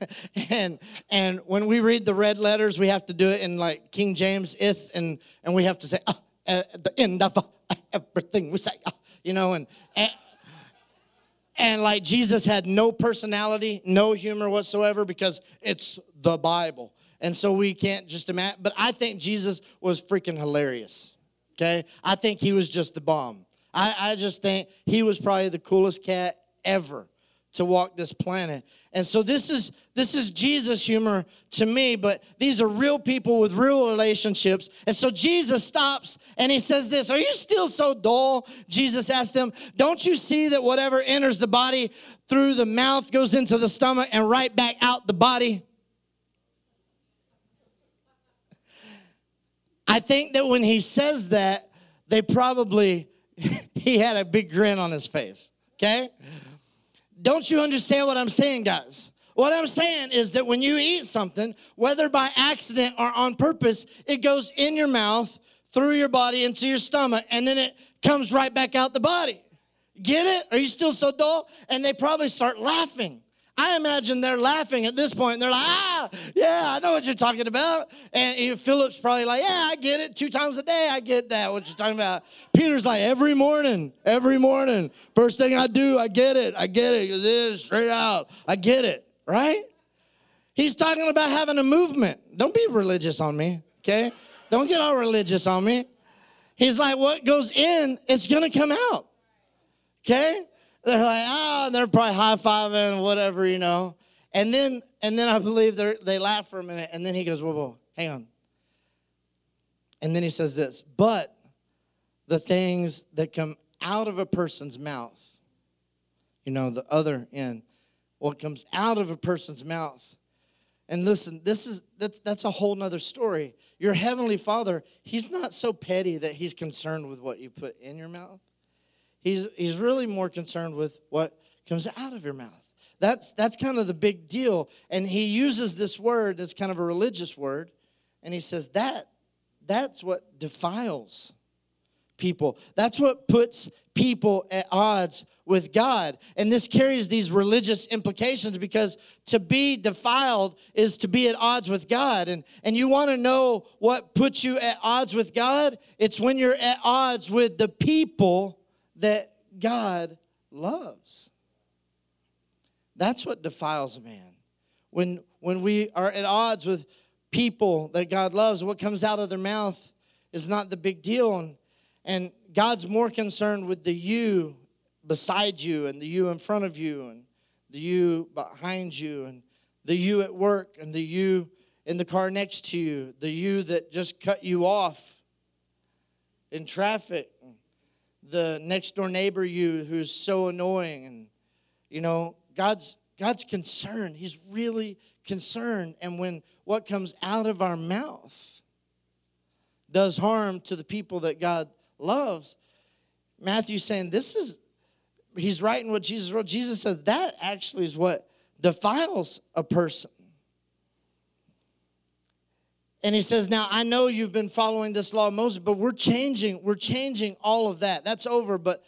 and and when we read the red letters, we have to do it in like King James, ith, and and we have to say ah, at the end of ah, everything we say, ah, you know, and, and and like Jesus had no personality, no humor whatsoever, because it's the Bible, and so we can't just imagine. But I think Jesus was freaking hilarious. Okay, I think he was just the bomb. I, I just think he was probably the coolest cat ever to walk this planet. And so this is this is Jesus humor to me, but these are real people with real relationships. And so Jesus stops and he says this, are you still so dull? Jesus asked them, don't you see that whatever enters the body through the mouth goes into the stomach and right back out the body? I think that when he says that, they probably, he had a big grin on his face, okay? Don't you understand what I'm saying, guys? What I'm saying is that when you eat something, whether by accident or on purpose, it goes in your mouth, through your body, into your stomach, and then it comes right back out the body. Get it? Are you still so dull? And they probably start laughing. I imagine they're laughing at this point, and they're like, ah, yeah, I know what you're talking about. And Philip's probably like, yeah, I get it. Two times a day, I get that, what you're talking about. Peter's like, every morning, every morning, first thing I do, I get it. I get it. It's straight out. I get it, right? He's talking about having a movement. Don't be religious on me, okay? Don't get all religious on me. He's like, what goes in, it's going to come out, okay? They're like, ah, oh, and they're probably high-fiving, whatever, you know. And then and then I believe they laugh for a minute, and then he goes, whoa, whoa, hang on. And then he says this, but the things that come out of a person's mouth, you know, the other end, what comes out of a person's mouth. And listen, this is that's that's a whole nother story. Your heavenly Father, he's not so petty that he's concerned with what you put in your mouth. He's, he's really more concerned with what comes out of your mouth. That's, that's kind of the big deal. And he uses this word that's kind of a religious word. And he says that that's what defiles people. That's what puts people at odds with God. And this carries these religious implications, because to be defiled is to be at odds with God. And, and you want to know what puts you at odds with God? It's when you're at odds with the people that God loves. That's what defiles a man. When, when we are at odds with people that God loves, what comes out of their mouth is not the big deal. And, and God's more concerned with the you beside you, and the you in front of you, and the you behind you, and the you at work, and the you in the car next to you, the you that just cut you off in traffic, the next door neighbor you who's so annoying. And you know, God's God's concerned. He's really concerned. And when what comes out of our mouth does harm to the people that God loves, Matthew's saying this is, he's writing what Jesus wrote. Jesus said that actually is what defiles a person. And he says, now, I know you've been following this law of Moses, but we're changing, we're changing all of that. That's over, but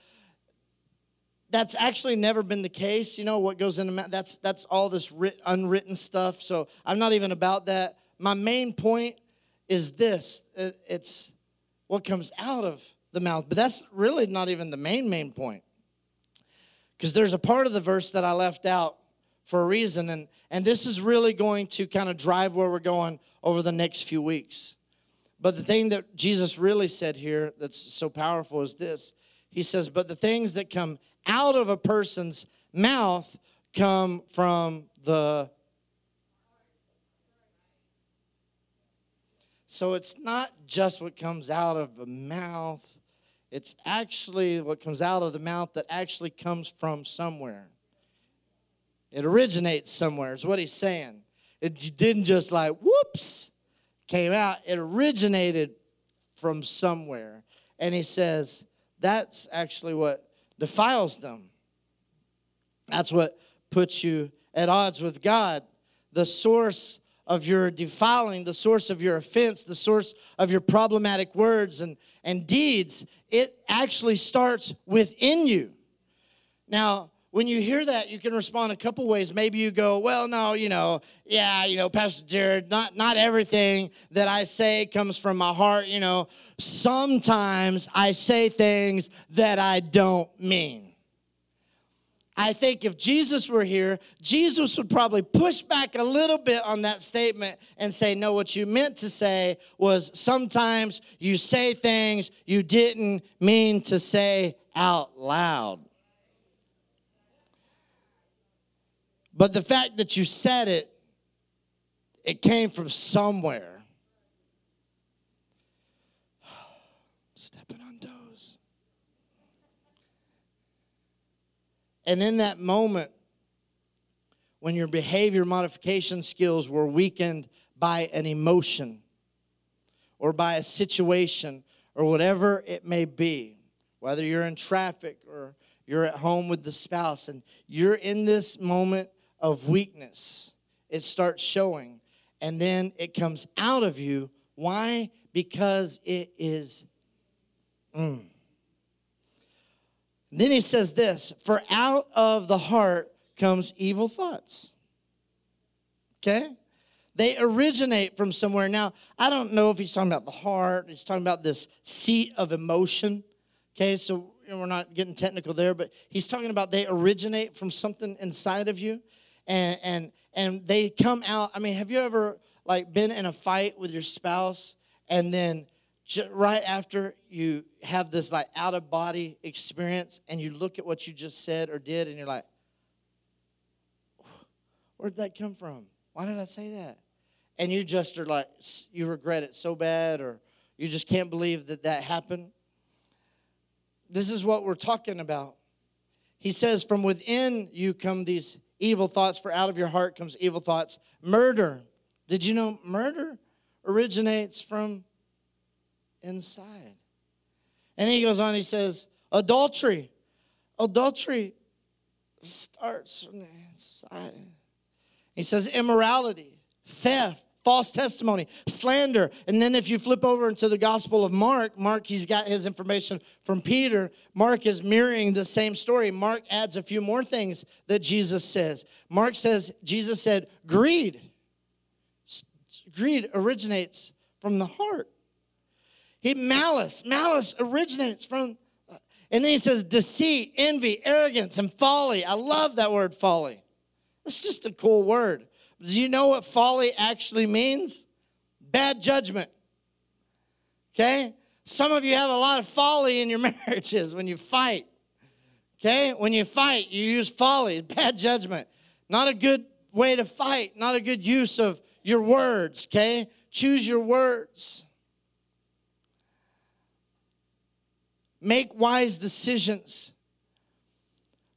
that's actually never been the case. You know what goes into that? That's, that's all this writ, unwritten stuff, so I'm not even about that. My main point is this. It, it's what comes out of the mouth, but that's really not even the main, main point, because there's a part of the verse that I left out for a reason, and, and this is really going to kind of drive where we're going over the next few weeks. But the thing that Jesus really said here that's so powerful is this. He says, but the things that come out of a person's mouth come from the... So it's not just what comes out of a mouth. It's actually what comes out of the mouth that actually comes from somewhere. It originates somewhere is what he's saying. It didn't just like, whoops, came out. It originated from somewhere. And he says that's actually what defiles them. That's what puts you at odds with God. The source of your defiling, the source of your offense, the source of your problematic words and, and deeds, it actually starts within you. Now, when you hear that, you can respond a couple ways. Maybe you go, well, no, you know, yeah, you know, Pastor Jared, not, not everything that I say comes from my heart. You know, sometimes I say things that I don't mean. I think if Jesus were here, Jesus would probably push back a little bit on that statement and say, no, what you meant to say was sometimes you say things you didn't mean to say out loud. But the fact that you said it, it came from somewhere. Stepping on toes. And in that moment, when your behavior modification skills were weakened by an emotion or by a situation or whatever it may be, whether you're in traffic or you're at home with the spouse and you're in this moment of weakness, it starts showing, and then it comes out of you. Why? Because it is. Mm. Then he says this, for out of the heart comes evil thoughts. Okay? They originate from somewhere. Now, I don't know if he's talking about the heart. He's talking about this seat of emotion. Okay, so we're not getting technical there, but he's talking about they originate from something inside of you. And, and and they come out. I mean, have you ever, like, been in a fight with your spouse and then j- right after you have this, like, out-of-body experience and you look at what you just said or did and you're like, where'd that come from? Why did I say that? And you just are like, you regret it so bad or you just can't believe that that happened. This is what we're talking about. He says, from within you come these evil thoughts, for out of your heart comes evil thoughts. Murder. Did you know murder originates from inside? And then he goes on, he says, adultery. Adultery starts from the inside. He says immorality, theft, false testimony, slander. And then if you flip over into the Gospel of Mark, Mark, he's got his information from Peter. Mark is mirroring the same story. Mark adds a few more things that Jesus says. Mark says, Jesus said, greed. Greed originates from the heart. He malice. Malice originates from, and then he says deceit, envy, arrogance, and folly. I love that word folly. It's just a cool word. Do you know what folly actually means? Bad judgment. Okay? Some of you have a lot of folly in your marriages when you fight. Okay? When you fight, you use folly, bad judgment. Not a good way to fight. Not a good use of your words. Okay? Choose your words. Make wise decisions.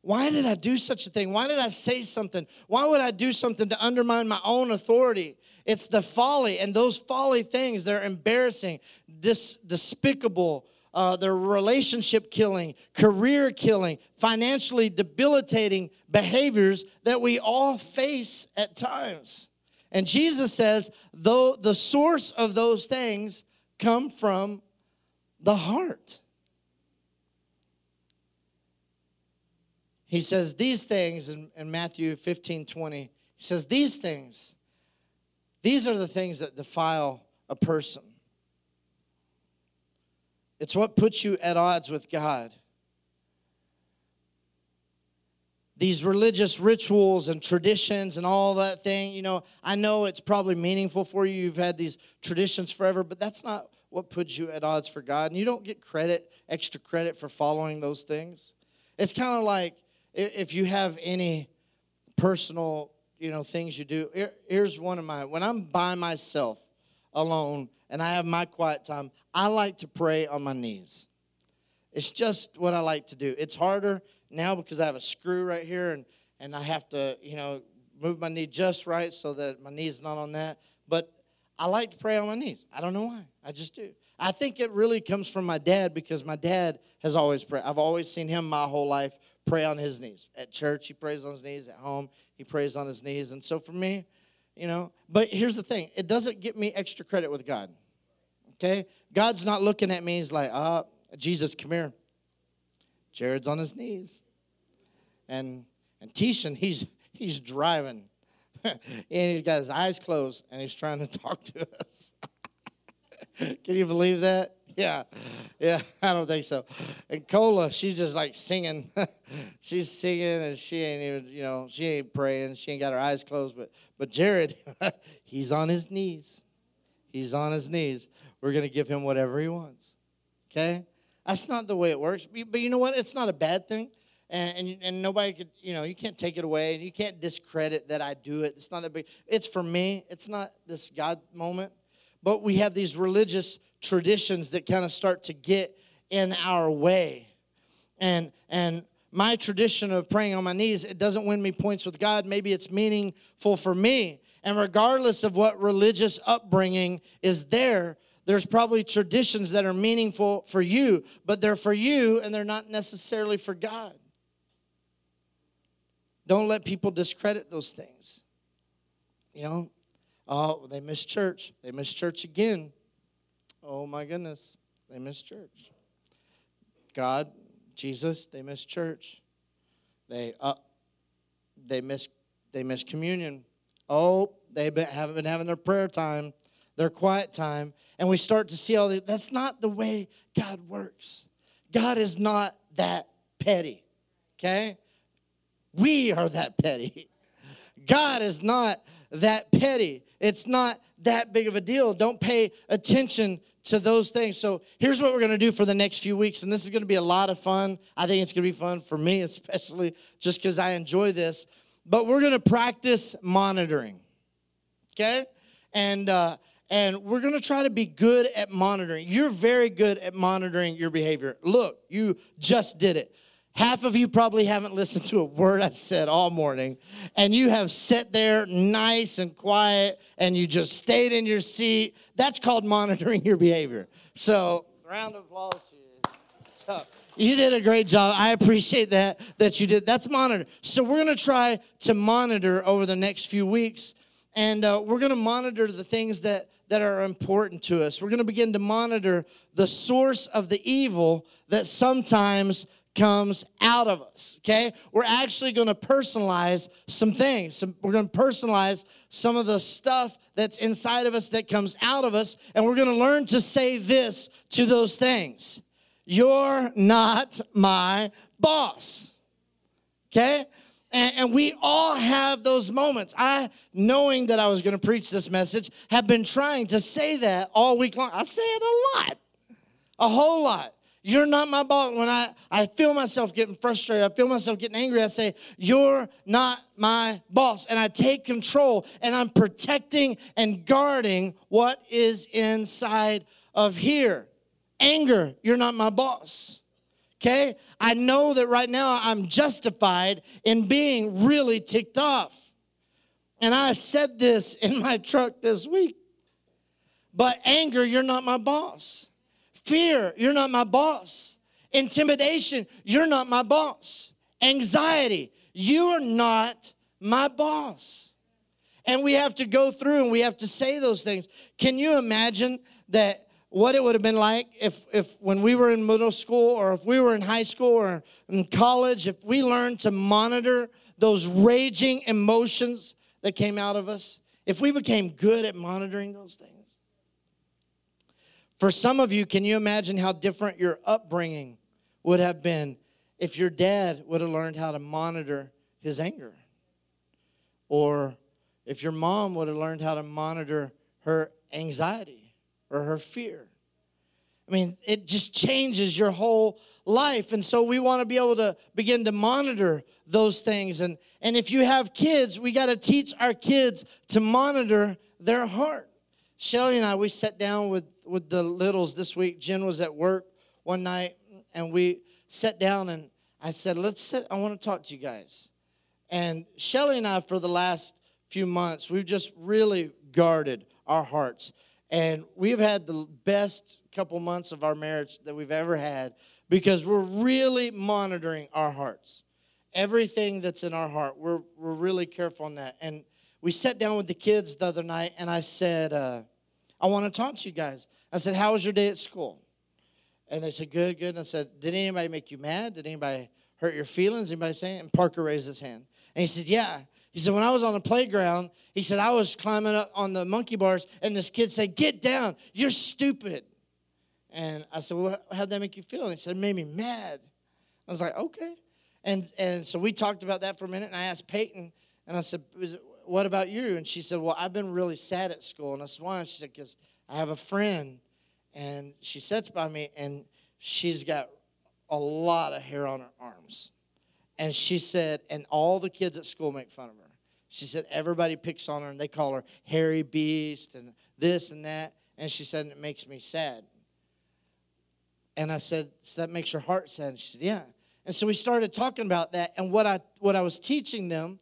Why did I do such a thing? Why did I say something? Why would I do something to undermine my own authority? It's the folly, and those folly things, they're embarrassing, dis- despicable, uh, they're relationship killing, career killing, financially debilitating behaviors that we all face at times. And Jesus says, though the source of those things come from the heart. He says these things in, in Matthew fifteen twenty. He says these things, these are the things that defile a person. It's what puts you at odds with God. These religious rituals and traditions and all that thing, you know, I know it's probably meaningful for you. You've had these traditions forever, but that's not what puts you at odds for God. And you don't get credit, extra credit for following those things. It's kind of like if you have any personal, you know, things you do. Here, here's one of mine. When I'm by myself alone and I have my quiet time, I like to pray on my knees. It's just what I like to do. It's harder now because I have a screw right here, and, and I have to, you know, move my knee just right so that my knee's not on that. But I like to pray on my knees. I don't know why. I just do. I think it really comes from my dad, because my dad has always prayed. I've always seen him my whole life pray on his knees. At church, he prays on his knees. At home, he prays on his knees. And so for me, you know, but here's the thing. It doesn't get me extra credit with God. Okay? God's not looking at me. He's like, ah, Jesus, come here. Jared's on his knees. And and Tishan, he's he's driving. And he's got his eyes closed, and he's trying to talk to us. Can you believe that? Yeah. Yeah, I don't think so. And Cola, she's just like singing. She's singing, and she ain't even, you know, she ain't praying. She ain't got her eyes closed. But, but Jared, he's on his knees. He's on his knees. We're going to give him whatever he wants. Okay? That's not the way it works. But you know what? It's not a bad thing. And, and, and nobody could, you know, you can't take it away. And you can't discredit that I do it. It's not that big. It's for me. It's not this God moment. But we have these religious traditions that kind of start to get in our way. And and my tradition of praying on my knees, it doesn't win me points with God. Maybe it's meaningful for me. And regardless of what religious upbringing is there, there's probably traditions that are meaningful for you, but they're for you and they're not necessarily for God. Don't let people discredit those things. You know? Oh, they miss church. They miss church again. Oh, my goodness. They miss church. God, Jesus, they miss church. They uh, they miss they miss communion. Oh, they haven't been having their prayer time, their quiet time. And we start to see all that. That's not the way God works. God is not that petty, okay? We are that petty. God is not that petty. It's not that big of a deal. Don't pay attention to those things. So here's what we're going to do for the next few weeks, and this is going to be a lot of fun. I think it's going to be fun for me especially, just because I enjoy this. But we're going to practice monitoring, okay? And uh, and we're going to try to be good at monitoring. You're very good at monitoring your behavior. Look, you just did it. Half of you probably haven't listened to a word I said all morning, and you have sat there nice and quiet, and you just stayed in your seat. That's called monitoring your behavior. So, round of applause here. So, you did a great job. I appreciate that, that you did. That's monitor. So, we're going to try to monitor over the next few weeks, and uh, we're going to monitor the things that, that are important to us. We're going to begin to monitor the source of the evil that sometimes comes out of us, okay? We're actually going to personalize some things. Some, we're going to personalize some of the stuff that's inside of us that comes out of us, and we're going to learn to say this to those things. You're not my boss, okay? And, and we all have those moments. I, knowing that I was going to preach this message, have been trying to say that all week long. I say it a lot, a whole lot. You're not my boss. When I, I feel myself getting frustrated, I feel myself getting angry, I say, you're not my boss. And I take control, and I'm protecting and guarding what is inside of here. Anger, you're not my boss. Okay? I know that right now I'm justified in being really ticked off. And I said this in my truck this week. But anger, you're not my boss. Fear, you're not my boss. Intimidation, you're not my boss. Anxiety, you are not my boss. And we have to go through and we have to say those things. Can you imagine that what it would have been like if, if when we were in middle school or if we were in high school or in college, if we learned to monitor those raging emotions that came out of us, if we became good at monitoring those things? For some of you, can you imagine how different your upbringing would have been if your dad would have learned how to monitor his anger? Or if your mom would have learned how to monitor her anxiety or her fear? I mean, it just changes your whole life. And so we want to be able to begin to monitor those things. And, and if you have kids, we got to teach our kids to monitor their heart. Shelly and I, we sat down with, with the littles this week. Jen was at work one night, and we sat down, and I said, let's sit. I want to talk to you guys. And Shelly and I, for the last few months, we've just really guarded our hearts. And we've had the best couple months of our marriage that we've ever had because we're really monitoring our hearts. Everything that's in our heart, we're, we're really careful on that. And we sat down with the kids the other night, and I said, uh, I want to talk to you guys. I said, how was your day at school? And they said, good, good. And I said, did anybody make you mad? Did anybody hurt your feelings? Anybody say it? And Parker raised his hand. And he said, yeah. He said, when I was on the playground, he said, I was climbing up on the monkey bars, and this kid said, get down. You're stupid. And I said, well, how'd that make you feel? And he said, it made me mad. I was like, okay. And, and so we talked about that for a minute, and I asked Peyton, and I said, what about you? And she said, well, I've been really sad at school. And I said, why? And she said, because I have a friend, and she sits by me, and she's got a lot of hair on her arms. And she said, and all the kids at school make fun of her. She said, everybody picks on her, and they call her hairy beast and this and that. And she said, and it makes me sad. And I said, so that makes your heart sad? And she said, yeah. And so we started talking about that. And what I what I was teaching them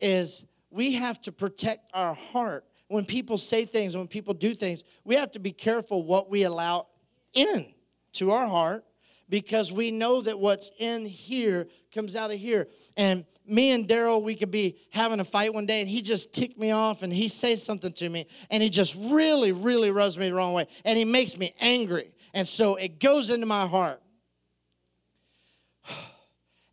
is, we have to protect our heart. When people say things, when people do things, we have to be careful what we allow in to our heart, because we know that what's in here comes out of here. And me and Daryl, we could be having a fight one day, and he just ticked me off, and he says something to me, and he just really, really rubs me the wrong way, and he makes me angry. And so it goes into my heart.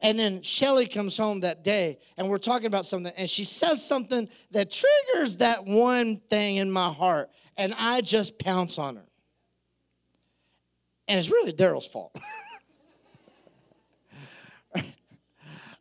And then Shelly comes home that day, and we're talking about something, and she says something that triggers that one thing in my heart, and I just pounce on her. And it's really Daryl's fault.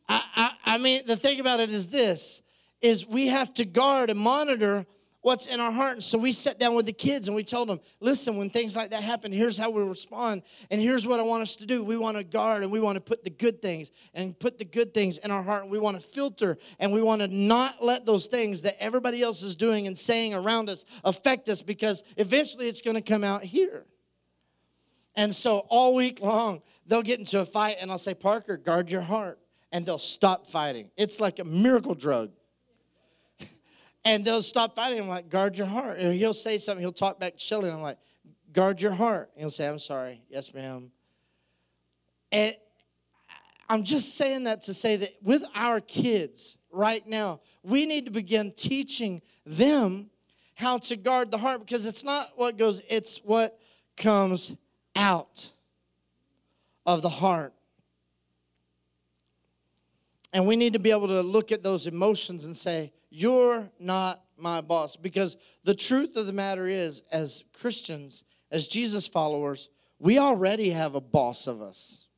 I, I, I mean, the thing about it is this, is we have to guard and monitor what's in our heart. And so we sat down with the kids, and we told them, listen, when things like that happen, here's how we respond, and here's what I want us to do. We want to guard, and we want to put the good things and put the good things in our heart, and we want to filter, and we want to not let those things that everybody else is doing and saying around us affect us, because eventually it's going to come out here. And so all week long, they'll get into a fight, and I'll say, Parker, guard your heart, and they'll stop fighting. It's like a miracle drug. And they'll stop fighting. I'm like, guard your heart. And he'll say something. He'll talk back to Shelly. And I'm like, guard your heart. And he'll say, I'm sorry. Yes, ma'am. And I'm just saying that to say that with our kids right now, we need to begin teaching them how to guard the heart, because it's not what goes, it's what comes out of the heart. And we need to be able to look at those emotions and say, you're not my boss. Because the truth of the matter is, as Christians, as Jesus followers, we already have a boss of us.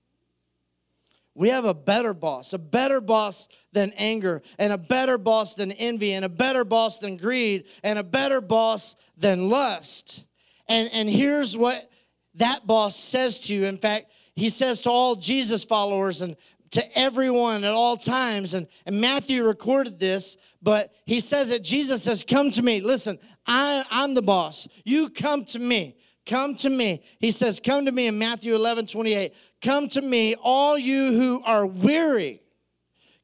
We have a better boss, a better boss than anger, and a better boss than envy, and a better boss than greed, and a better boss than lust. And, and here's what that boss says to you. In fact, he says to all Jesus followers and to everyone at all times. And, and Matthew recorded this, but he says that Jesus says, come to me. Listen, I, I'm the boss. You come to me. Come to me. He says, come to me in Matthew eleven twenty-eight. Come to me, all you who are weary.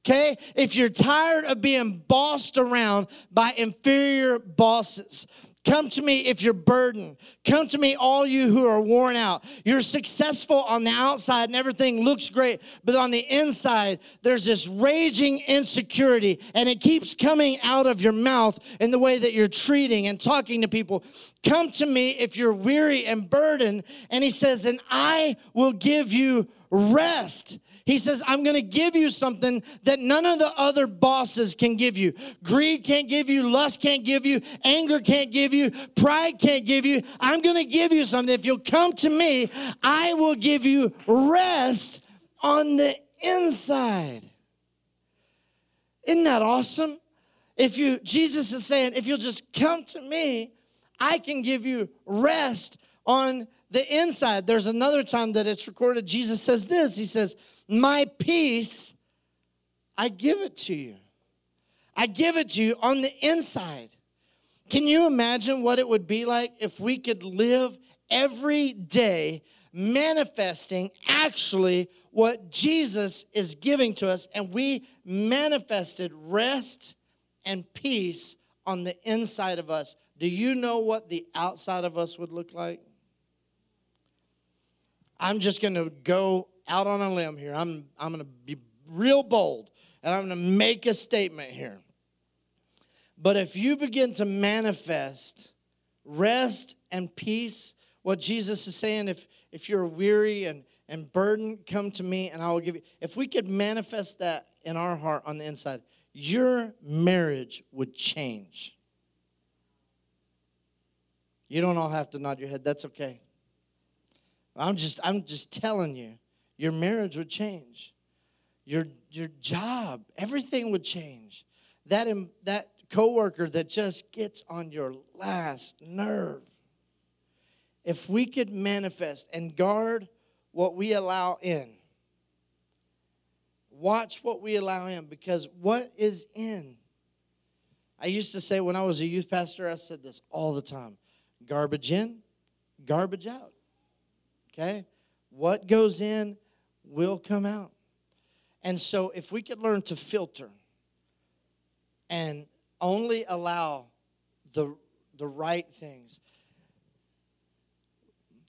Okay? If you're tired of being bossed around by inferior bosses, Come to me if you're burdened. Come to me, all you who are worn out. You're successful on the outside and everything looks great, but on the inside, there's this raging insecurity, and it keeps coming out of your mouth in the way that you're treating and talking to people. Come to me if you're weary and burdened, and he says, and I will give you rest. He says, I'm going to give you something that none of the other bosses can give you. Greed can't give you. Lust can't give you. Anger can't give you. Pride can't give you. I'm going to give you something. If you'll come to me, I will give you rest on the inside. Isn't that awesome? If you, Jesus is saying, if you'll just come to me, I can give you rest on the inside. There's another time that it's recorded. Jesus says this. He says, my peace, I give it to you. I give it to you on the inside. Can you imagine what it would be like if we could live every day manifesting actually what Jesus is giving to us, and we manifested rest and peace on the inside of us? Do you know what the outside of us would look like? I'm just going to go out on a limb here. I'm, I'm going to be real bold, and I'm going to make a statement here. But if you begin to manifest rest and peace, what Jesus is saying, if, if you're weary and, and burdened, come to me and I will give you. If we could manifest that in our heart on the inside, your marriage would change. You don't all have to nod your head. That's okay. I'm just, I'm just telling you. Your marriage would change. Your, your job, everything would change. That, that coworker that just gets on your last nerve. If we could manifest and guard what we allow in. Watch what we allow in, because what is in? I used to say when I was a youth pastor, I said this all the time. Garbage in, garbage out. Okay? What goes in will come out. And so if we could learn to filter and only allow the, the right things,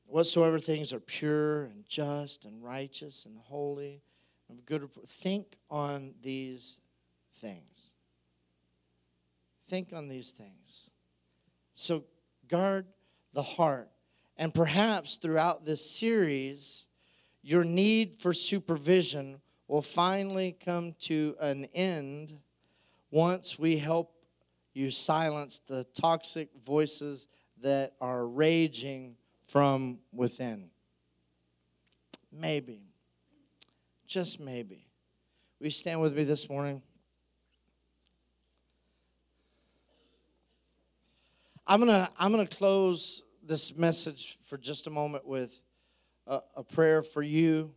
whatsoever things are pure and just and righteous and holy and good, think on these things. Think on these things. So guard the heart. And perhaps throughout this series, your need for supervision will finally come to an end once we help you silence the toxic voices that are raging from within. Maybe, just maybe. Will you stand with me this morning? I'm gonna, I'm gonna close this message for just a moment with a, a prayer for you.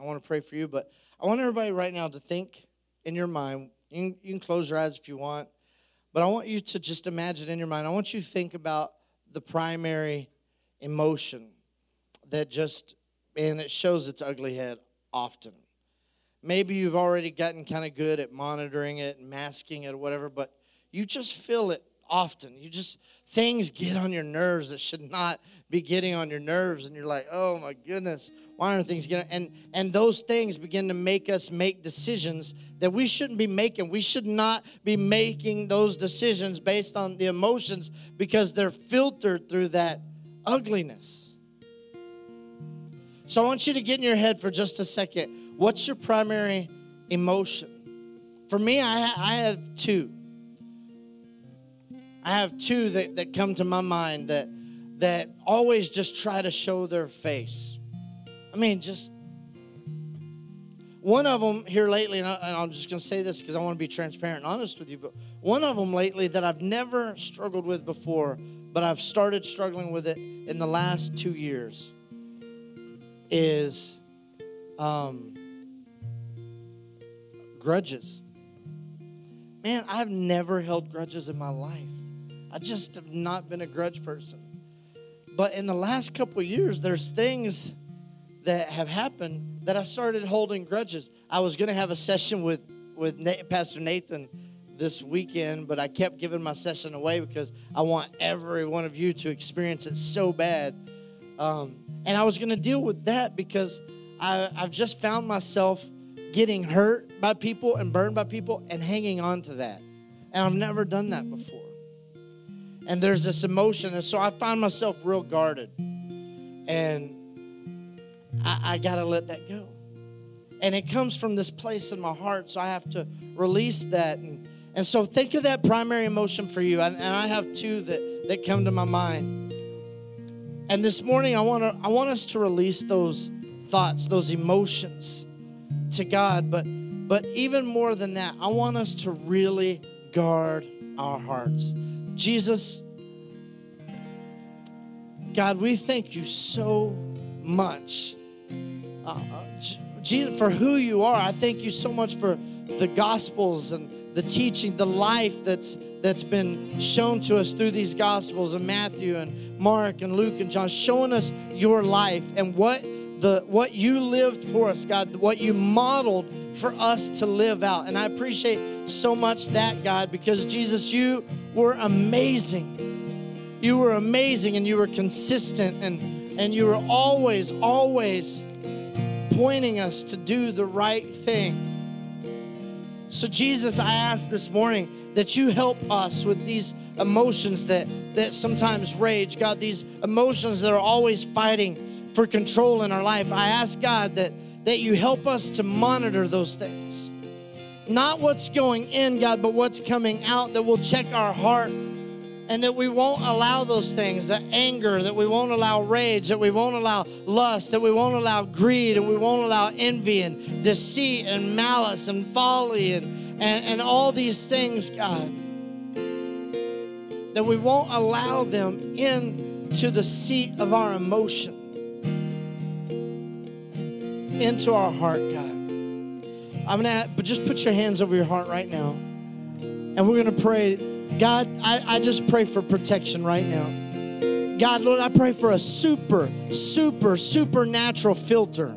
I want to pray for you, but I want everybody right now to think in your mind. You can, you can close your eyes if you want, but I want you to just imagine in your mind. I want you to think about the primary emotion that just, and it shows its ugly head often. Maybe you've already gotten kind of good at monitoring it and masking it or whatever, but you just feel it often. You just, things get on your nerves that should not be getting on your nerves, and you're like, oh my goodness, why aren't things getting, and and those things begin to make us make decisions that we shouldn't be making. We should not be making those decisions based on the emotions, because they're filtered through that ugliness. So I want you to get in your head for just a second. What's your primary emotion? For me, I, I have two. I have two that, that come to my mind that that always just try to show their face. I mean, just one of them here lately, and, I, and I'm just going to say this because I want to be transparent and honest with you, but one of them lately that I've never struggled with before, but I've started struggling with it in the last two years is um, grudges. Man, I've never held grudges in my life. I just have not been a grudge person. But in the last couple of years, there's things that have happened that I started holding grudges. I was going to have a session with, with Pastor Nathan this weekend, but I kept giving my session away because I want every one of you to experience it so bad. Um, and I was going to deal with that because I, I've just found myself getting hurt by people and burned by people and hanging on to that. And I've never done that before. And there's this emotion. And so I find myself real guarded. And I, I got to let that go. And it comes from this place in my heart, so I have to release that. And, and so think of that primary emotion for you. And, and I have two that, that come to my mind. And this morning, I want to I want us to release those thoughts, those emotions to God. But, but even more than that, I want us to really guard our hearts. Jesus, God, we thank you so much. Uh, Jesus, for who you are. I thank you so much for the Gospels and the teaching, the life that's that's been shown to us through these Gospels and Matthew and Mark and Luke and John, showing us your life and what the what you lived for us, God, what you modeled for us to live out. And I appreciate so much that, God, because Jesus, you were amazing. You were amazing and you were consistent and, and you were always, always pointing us to do the right thing. So Jesus, I ask this morning that you help us with these emotions that, that sometimes rage. God, these emotions that are always fighting for control in our life. I ask, God, that, that you help us to monitor those things. Not what's going in, God, but what's coming out, that we'll check our heart and that we won't allow those things, that anger, that we won't allow rage, that we won't allow lust, that we won't allow greed, and we won't allow envy and deceit and malice and folly and, and, and all these things, God, that we won't allow them into the seat of our emotion, into our heart, God. I'm gonna, but just put your hands over your heart right now, and we're gonna pray. God, I, I just pray for protection right now. God, Lord, I pray for a super, super, supernatural filter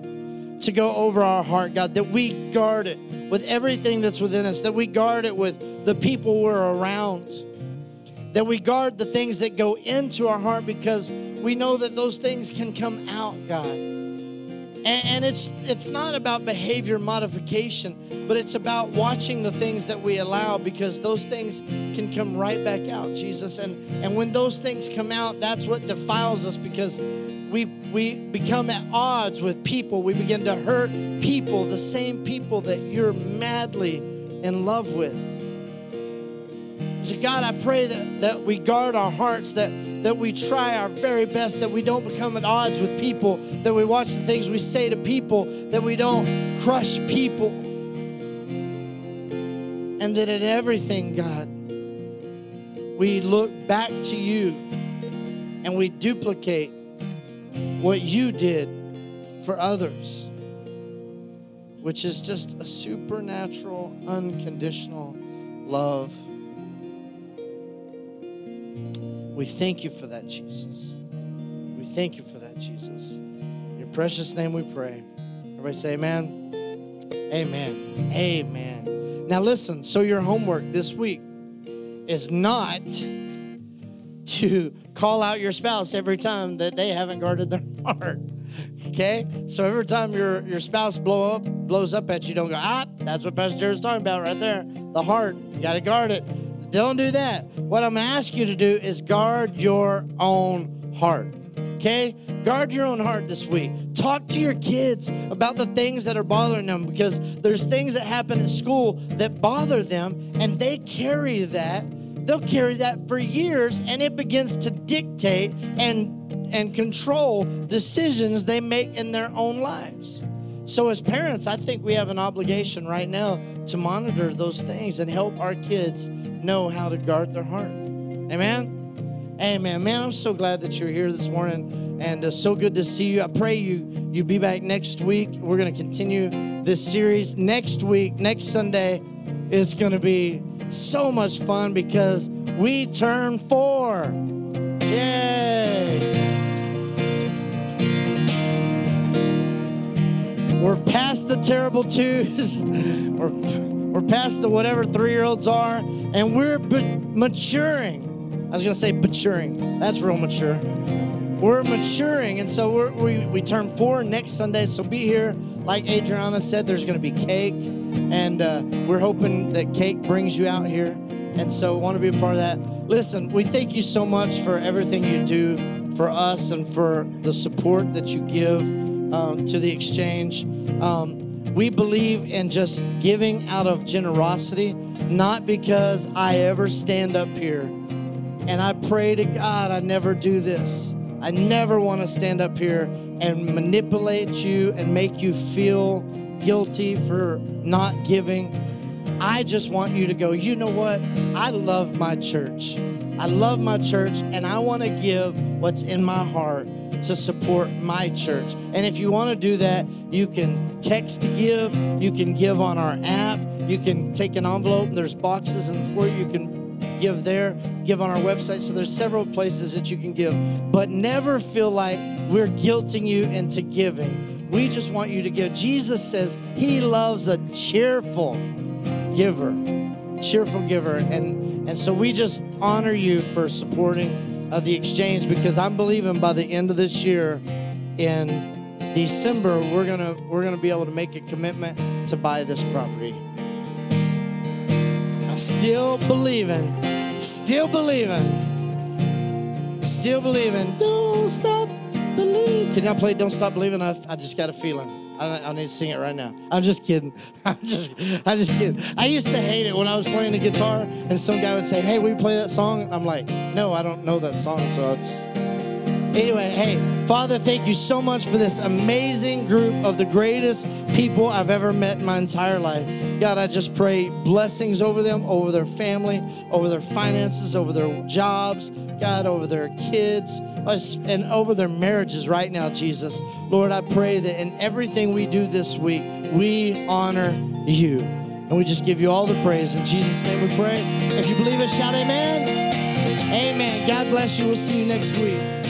to go over our heart, God, that we guard it with everything that's within us, that we guard it with the people we're around, that we guard the things that go into our heart because we know that those things can come out, God. And, and it's, it's not about behavior modification, but it's about watching the things that we allow because those things can come right back out, Jesus. And, and when those things come out, that's what defiles us because we, we become at odds with people. We begin to hurt people, the same people that you're madly in love with. So God, I pray that, that we guard our hearts, that that we try our very best, that we don't become at odds with people, that we watch the things we say to people, that we don't crush people. And that in everything, God, we look back to you and we duplicate what you did for others, which is just a supernatural, unconditional love. We thank you for that, Jesus. We thank you for that, Jesus. In your precious name we pray. Everybody say amen. Amen. Amen. Now listen, so your homework this week is not to call out your spouse every time that they haven't guarded their heart, okay? So every time your, your spouse blow up, blows up at you, don't go, ah, that's what Pastor Jared's talking about right there, the heart, you got to guard it. Don't do that. What I'm going to ask you to do is guard your own heart, okay? Guard your own heart this week. Talk to your kids about the things that are bothering them because there's things that happen at school that bother them, and they carry that. They'll carry that for years, and it begins to dictate and and control decisions they make in their own lives. So as parents, I think we have an obligation right now to monitor those things and help our kids know how to guard their heart. Amen? Amen. Man, I'm so glad that you're here this morning, and uh, so good to see you. I pray you you be back next week. We're going to continue this series next week. Next Sunday is going to be so much fun because we turn four. Yay! We're past the terrible twos. We're We're past the whatever three-year-olds are, and we're b- maturing. I was going to say maturing. That's real mature. We're maturing, and so we're, we we turn four next Sunday, so be here. Like Adriana said, there's going to be cake, and uh, we're hoping that cake brings you out here, and so want to be a part of that. Listen, we thank you so much for everything you do for us and for the support that you give um, to the exchange. Um, We believe in just giving out of generosity, not because I ever stand up here and I pray to God I never do this. I never want to stand up here and manipulate you and make you feel guilty for not giving. I just want you to go, you know what? I love my church. I love my church, and I want to give what's in my heart to support my church. And if you want to do that, you can text to give, you can give on our app, you can take an envelope, there's boxes in the floor, you can give there, give on our website. So there's several places that you can give, but never feel like we're guilting you into giving. We just want you to give. Jesus says he loves a cheerful giver, cheerful giver. And, and so we just honor you for supporting of the exchange, because I'm believing by the end of this year, in December, we're gonna we're gonna be able to make a commitment to buy this property. I'm still believing, still believing, still believing. Don't stop believing. Can y'all play "Don't Stop Believing"? I, I just got a feeling. I, I need to sing it right now. I'm just kidding. I'm just, I'm just kidding. I used to hate it when I was playing the guitar and some guy would say, hey, will you play that song? And I'm like, no, I don't know that song. So I'll just. Anyway, hey, Father, thank you so much for this amazing group of the greatest people I've ever met in my entire life. God, I just pray blessings over them, over their family, over their finances, over their jobs, God, over their kids, and over their marriages right now, Jesus. Lord, I pray that in everything we do this week, we honor you. And we just give you all the praise. In Jesus' name we pray. If you believe it, shout amen. Amen. God bless you. We'll see you next week.